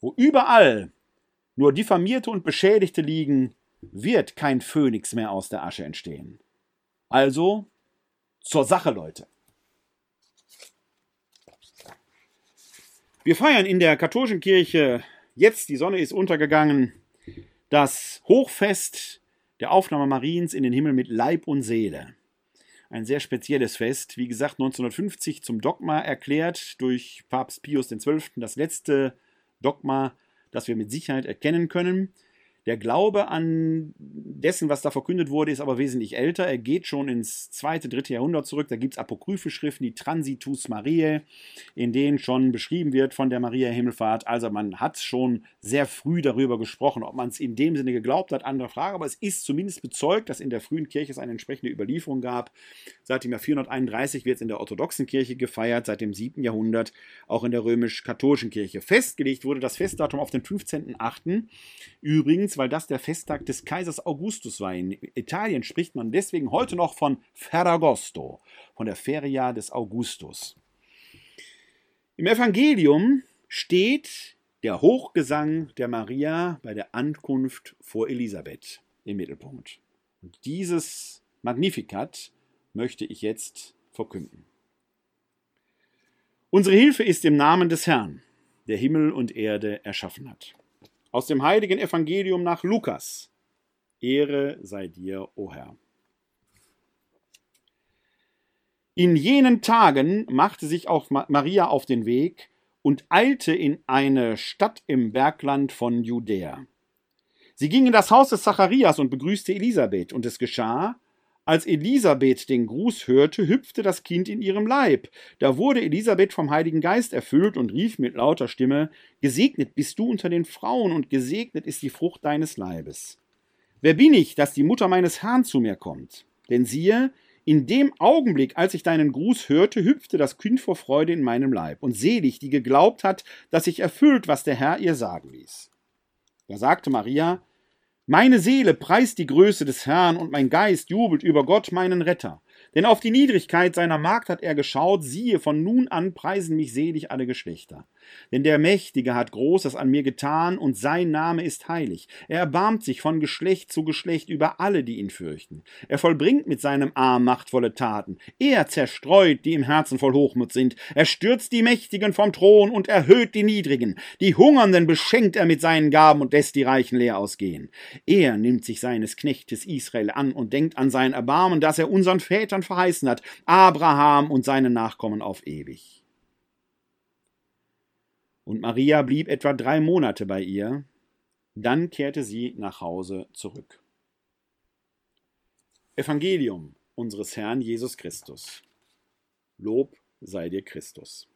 Wo überall nur Diffamierte und Beschädigte liegen, wird kein Phönix mehr aus der Asche entstehen. Also zur Sache, Leute. Wir feiern in der katholischen Kirche, jetzt die Sonne ist untergegangen, das Hochfest der Aufnahme Mariens in den Himmel mit Leib und Seele. Ein sehr spezielles Fest, wie gesagt neunzehnhundertfünfzig zum Dogma erklärt durch Papst Pius der Zwölfte, das letzte Dogma, das wir mit Sicherheit erkennen können. Der Glaube an dessen, was da verkündet wurde, ist aber wesentlich älter. Er geht schon ins zweite, dritte Jahrhundert zurück. Da gibt es apokryphe Schriften, die Transitus Mariae, in denen schon beschrieben wird von der Maria-Himmelfahrt. Also man hat schon sehr früh darüber gesprochen, ob man es in dem Sinne geglaubt hat, andere Frage. Aber es ist zumindest bezeugt, dass in der frühen Kirche es eine entsprechende Überlieferung gab. Seit dem Jahr vierhunderteinunddreißig wird es in der orthodoxen Kirche gefeiert, seit dem siebten Jahrhundert auch in der römisch-katholischen Kirche. Festgelegt wurde das Festdatum auf den fünfzehnten achten Übrigens, weil das der Festtag des Kaisers Augustus war. In Italien spricht man deswegen heute noch von Ferragosto, von der Feria des Augustus. Im Evangelium steht der Hochgesang der Maria bei der Ankunft vor Elisabeth im Mittelpunkt. Und dieses Magnificat möchte ich jetzt verkünden. Unsere Hilfe ist im Namen des Herrn, der Himmel und Erde erschaffen hat. Aus dem heiligen Evangelium nach Lukas. Ehre sei dir, o Herr. In jenen Tagen machte sich auch Maria auf den Weg und eilte in eine Stadt im Bergland von Judäa. Sie ging in das Haus des Zacharias und begrüßte Elisabeth. Und es geschah, als Elisabeth den Gruß hörte, hüpfte das Kind in ihrem Leib. Da wurde Elisabeth vom Heiligen Geist erfüllt und rief mit lauter Stimme: Gesegnet bist du unter den Frauen und gesegnet ist die Frucht deines Leibes. Wer bin ich, dass die Mutter meines Herrn zu mir kommt? Denn siehe, in dem Augenblick, als ich deinen Gruß hörte, hüpfte das Kind vor Freude in meinem Leib. Und selig, die geglaubt hat, dass sich erfüllt, was der Herr ihr sagen ließ. Da sagte Maria: Meine Seele preist die Größe des Herrn und mein Geist jubelt über Gott, meinen Retter. Denn auf die Niedrigkeit seiner Magd hat er geschaut, siehe, von nun an preisen mich selig alle Geschlechter. Denn der Mächtige hat Großes an mir getan, und sein Name ist heilig. Er erbarmt sich von Geschlecht zu Geschlecht über alle, die ihn fürchten. Er vollbringt mit seinem Arm machtvolle Taten. Er zerstreut, die im Herzen voll Hochmut sind. Er stürzt die Mächtigen vom Thron und erhöht die Niedrigen. Die Hungernden beschenkt er mit seinen Gaben und lässt die Reichen leer ausgehen. Er nimmt sich seines Knechtes Israel an und denkt an sein Erbarmen, das er unseren Vätern verheißen hat, Abraham und seine Nachkommen auf ewig. Und Maria blieb etwa drei Monate bei ihr, dann kehrte sie nach Hause zurück. Evangelium unseres Herrn Jesus Christus. Lob sei dir, Christus.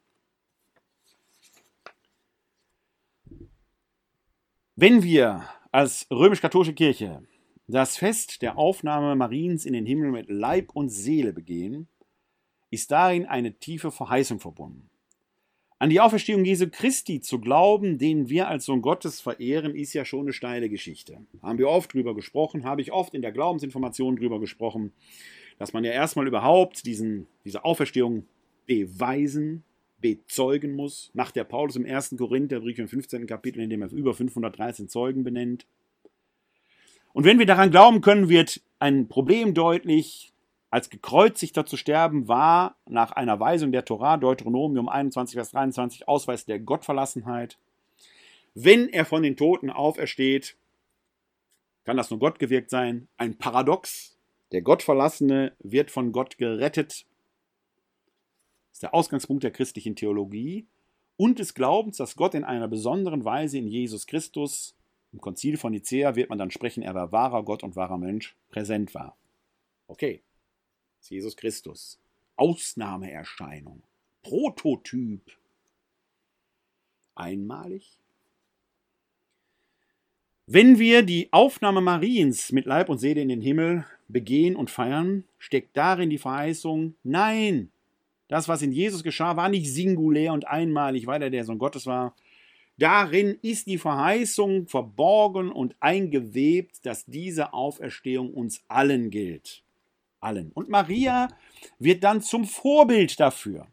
Wenn wir als römisch-katholische Kirche das Fest der Aufnahme Mariens in den Himmel mit Leib und Seele begehen, ist darin eine tiefe Verheißung verbunden. An die Auferstehung Jesu Christi zu glauben, den wir als Sohn Gottes verehren, ist ja schon eine steile Geschichte. Haben wir oft drüber gesprochen, habe ich oft in der Glaubensinformation drüber gesprochen, dass man ja erstmal überhaupt diesen, diese Auferstehung beweisen, bezeugen muss. Macht der Paulus im ersten Korintherbrief im fünfzehnten Kapitel, in dem er über fünfhundertdreizehn Zeugen benennt. Und wenn wir daran glauben können, wird ein Problem deutlich. Als Gekreuzigter zu sterben war nach einer Weisung der Tora, Deuteronomium einundzwanzig, Vers dreiundzwanzig, Ausweis der Gottverlassenheit. Wenn er von den Toten aufersteht, kann das nur Gott gewirkt sein. Ein Paradox. Der Gottverlassene wird von Gott gerettet. Das ist der Ausgangspunkt der christlichen Theologie und des Glaubens, dass Gott in einer besonderen Weise in Jesus Christus, im Konzil von Nicäa wird man dann sprechen, er war wahrer Gott und wahrer Mensch, präsent war. Okay, das ist Jesus Christus. Ausnahmeerscheinung. Prototyp. Einmalig. Wenn wir die Aufnahme Mariens mit Leib und Seele in den Himmel begehen und feiern, steckt darin die Verheißung, nein, das, was in Jesus geschah, war nicht singulär und einmalig, weil er der Sohn Gottes war. Darin ist die Verheißung verborgen und eingewebt, dass diese Auferstehung uns allen gilt. Allen. Und Maria wird dann zum Vorbild dafür.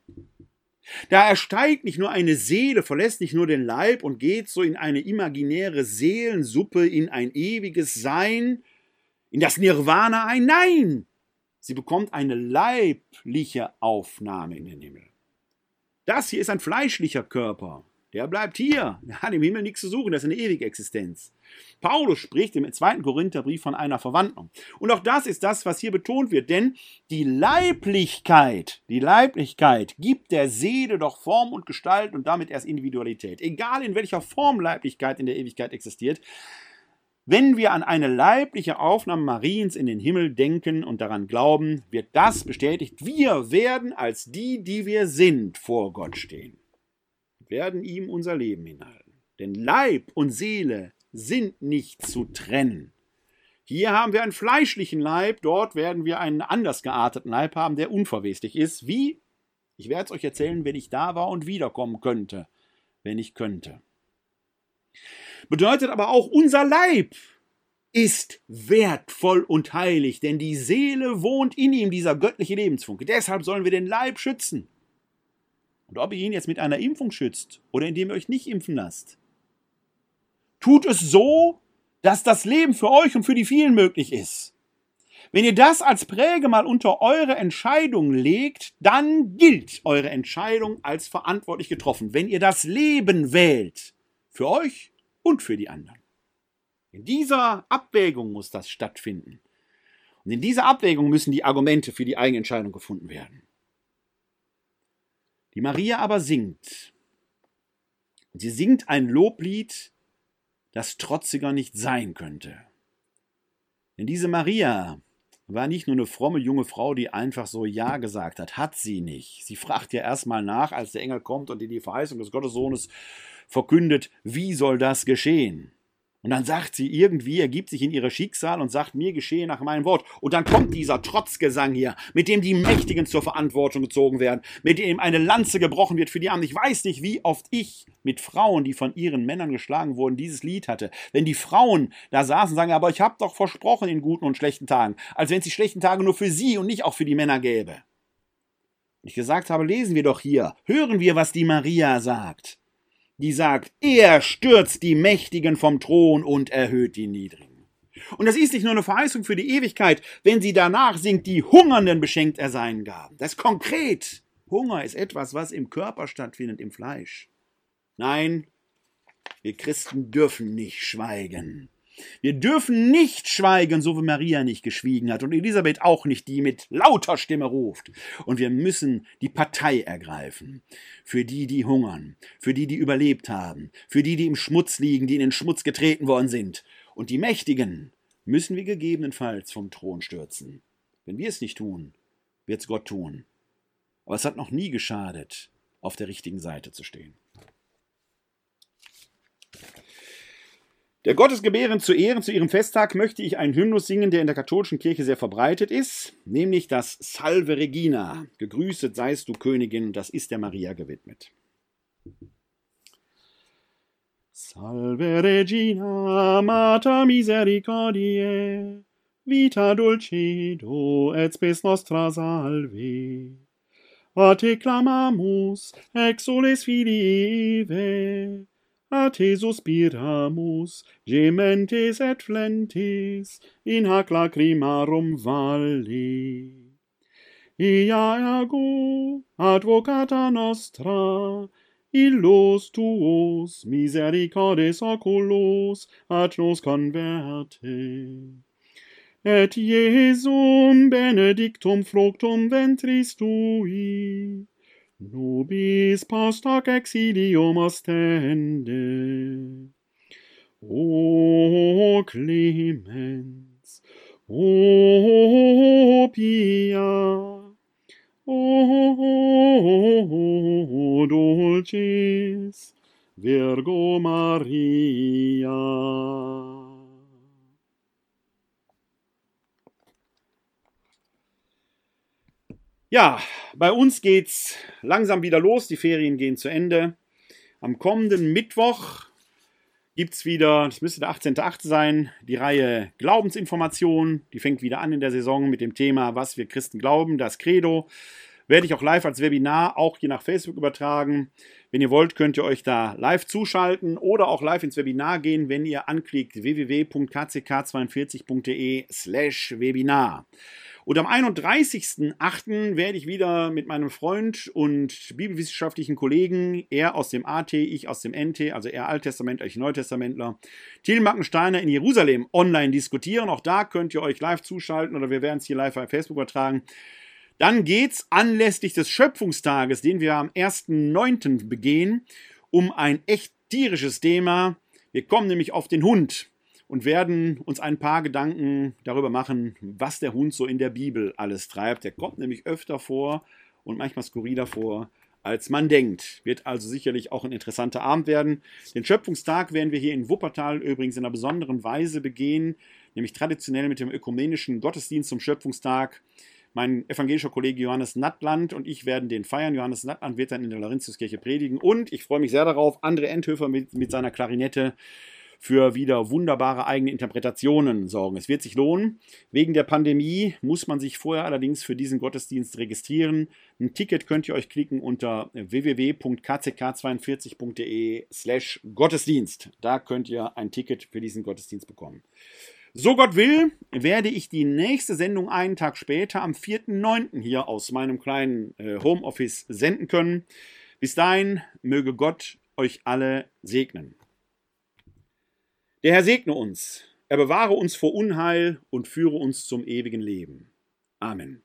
Da ersteigt nicht nur eine Seele, verlässt nicht nur den Leib und geht so in eine imaginäre Seelensuppe, in ein ewiges Sein, in das Nirvana ein. Nein! Sie bekommt eine leibliche Aufnahme in den Himmel. Das hier ist ein fleischlicher Körper. Der bleibt hier. Der hat im Himmel nichts zu suchen. Das ist eine ewige Existenz. Paulus spricht im zweiten Korintherbrief von einer Verwandlung. Und auch das ist das, was hier betont wird. Denn die Leiblichkeit, die Leiblichkeit gibt der Seele doch Form und Gestalt und damit erst Individualität. Egal in welcher Form Leiblichkeit in der Ewigkeit existiert, wenn wir an eine leibliche Aufnahme Mariens in den Himmel denken und daran glauben, wird das bestätigt. Wir werden als die, die wir sind, vor Gott stehen. Werden ihm unser Leben hinhalten. Denn Leib und Seele sind nicht zu trennen. Hier haben wir einen fleischlichen Leib, dort werden wir einen anders gearteten Leib haben, der unverweslich ist. Wie? Ich werde es euch erzählen, wenn ich da war und wiederkommen könnte, wenn ich könnte. Bedeutet aber auch, unser Leib ist wertvoll und heilig, denn die Seele wohnt in ihm, dieser göttliche Lebensfunke. Deshalb sollen wir den Leib schützen. Und ob ihr ihn jetzt mit einer Impfung schützt oder indem ihr euch nicht impfen lasst, tut es so, dass das Leben für euch und für die vielen möglich ist. Wenn ihr das als Präge mal unter eure Entscheidung legt, dann gilt eure Entscheidung als verantwortlich getroffen, wenn ihr das Leben wählt, für euch und für die anderen. In dieser Abwägung muss das stattfinden. Und in dieser Abwägung müssen die Argumente für die eigene Entscheidung gefunden werden. Die Maria aber singt. Sie singt ein Loblied, das trotziger nicht sein könnte. Denn diese Maria war nicht nur eine fromme junge Frau, die einfach so Ja gesagt hat. Hat sie nicht. Sie fragt ja erstmal nach, als der Engel kommt und ihr die Verheißung des Gottessohnes verkündet, wie soll das geschehen? Und dann sagt sie irgendwie, ergibt sich in ihr Schicksal und sagt, mir geschehe nach meinem Wort. Und dann kommt dieser Trotzgesang hier, mit dem die Mächtigen zur Verantwortung gezogen werden, mit dem eine Lanze gebrochen wird für die Armen. Ich weiß nicht, wie oft ich mit Frauen, die von ihren Männern geschlagen wurden, dieses Lied hatte. Wenn die Frauen da saßen und sagen, aber ich habe doch versprochen in guten und schlechten Tagen. Als wenn es die schlechten Tage nur für sie und nicht auch für die Männer gäbe. Und ich gesagt habe, lesen wir doch hier, hören wir, was die Maria sagt. Die sagt, er stürzt die Mächtigen vom Thron und erhöht die Niedrigen. Und das ist nicht nur eine Verheißung für die Ewigkeit, wenn sie danach singt, die Hungernden beschenkt er seinen Gaben. Das ist konkret. Hunger ist etwas, was im Körper stattfindet, im Fleisch. Nein, wir Christen dürfen nicht schweigen. Wir dürfen nicht schweigen, so wie Maria nicht geschwiegen hat und Elisabeth auch nicht, die mit lauter Stimme ruft. Und wir müssen die Partei ergreifen. Für die, die hungern, für die, die überlebt haben, für die, die im Schmutz liegen, die in den Schmutz getreten worden sind. Und die Mächtigen müssen wir gegebenenfalls vom Thron stürzen. Wenn wir es nicht tun, wird es Gott tun. Aber es hat noch nie geschadet, auf der richtigen Seite zu stehen. Der Gottesgebären zu Ehren, zu ihrem Festtag, möchte ich einen Hymnus singen, der in der katholischen Kirche sehr verbreitet ist, nämlich das Salve Regina, gegrüßet seist du Königin, das ist der Maria gewidmet. Salve Regina, Mater Misericordiae, vita dulcedo et spes nostra salve, a te clamamus, ex soles filii Eve, a te suspiramus, gementes et flentes, in hac lacrimarum valle. Ea ergo, advocata nostra, illos tuos misericordes oculos, ad nos converte. Et Iesum benedictum fructum ventris tui, nobis post hoc exilium ostende. O clemens, o pia, o dulcis Virgo Maria. Ja, bei uns geht's langsam wieder los, die Ferien gehen zu Ende. Am kommenden Mittwoch gibt's wieder, das müsste der achtzehnte achte sein, die Reihe Glaubensinformation. Die fängt wieder an in der Saison mit dem Thema, was wir Christen glauben, das Credo. Werde ich auch live als Webinar, auch je nach Facebook übertragen. Wenn ihr wollt, könnt ihr euch da live zuschalten oder auch live ins Webinar gehen, wenn ihr anklickt w w w punkt k c k zweiundvierzig punkt d e slash Webinar. Und am einunddreißigsten achten werde ich wieder mit meinem Freund und bibelwissenschaftlichen Kollegen, er aus dem A T, ich aus dem N T, also er Alttestament, ich Neutestamentler, Thielmacken Steiner in Jerusalem online diskutieren. Auch da könnt ihr euch live zuschalten oder wir werden es hier live auf Facebook übertragen. Dann geht's anlässlich des Schöpfungstages, den wir am ersten neunten begehen, um ein echt tierisches Thema. Wir kommen nämlich auf den Hund und werden uns ein paar Gedanken darüber machen, was der Hund so in der Bibel alles treibt. Der kommt nämlich öfter vor und manchmal skurriler vor, als man denkt. Wird also sicherlich auch ein interessanter Abend werden. Den Schöpfungstag werden wir hier in Wuppertal übrigens in einer besonderen Weise begehen, nämlich traditionell mit dem ökumenischen Gottesdienst zum Schöpfungstag. Mein evangelischer Kollege Johannes Nattland und ich werden den feiern. Johannes Nattland wird dann in der Laurentiuskirche predigen. Und ich freue mich sehr darauf, André Endhöfer mit, mit seiner Klarinette für wieder wunderbare eigene Interpretationen sorgen. Es wird sich lohnen. Wegen der Pandemie muss man sich vorher allerdings für diesen Gottesdienst registrieren. Ein Ticket könnt ihr euch klicken unter w w w punkt k c k zweiundvierzig punkt d e slash Gottesdienst. Da könnt ihr ein Ticket für diesen Gottesdienst bekommen. So Gott will, werde ich die nächste Sendung einen Tag später am vierten neunten hier aus meinem kleinen äh, Homeoffice senden können. Bis dahin möge Gott euch alle segnen. Der Herr segne uns, er bewahre uns vor Unheil und führe uns zum ewigen Leben. Amen.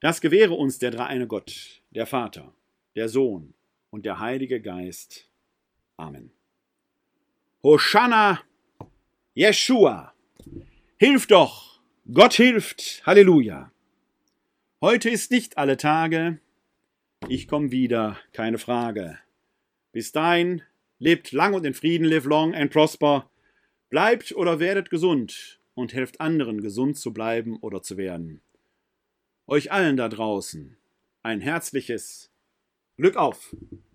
Das gewähre uns der dreieine Gott, der Vater, der Sohn und der Heilige Geist. Amen. Hosanna, Jeschua. Hilf doch! Gott hilft! Halleluja! Heute ist nicht alle Tage. Ich komme wieder, keine Frage. Bis dahin, lebt lang und in Frieden, live long and prosper. Bleibt oder werdet gesund und helft anderen, gesund zu bleiben oder zu werden. Euch allen da draußen ein herzliches Glück auf!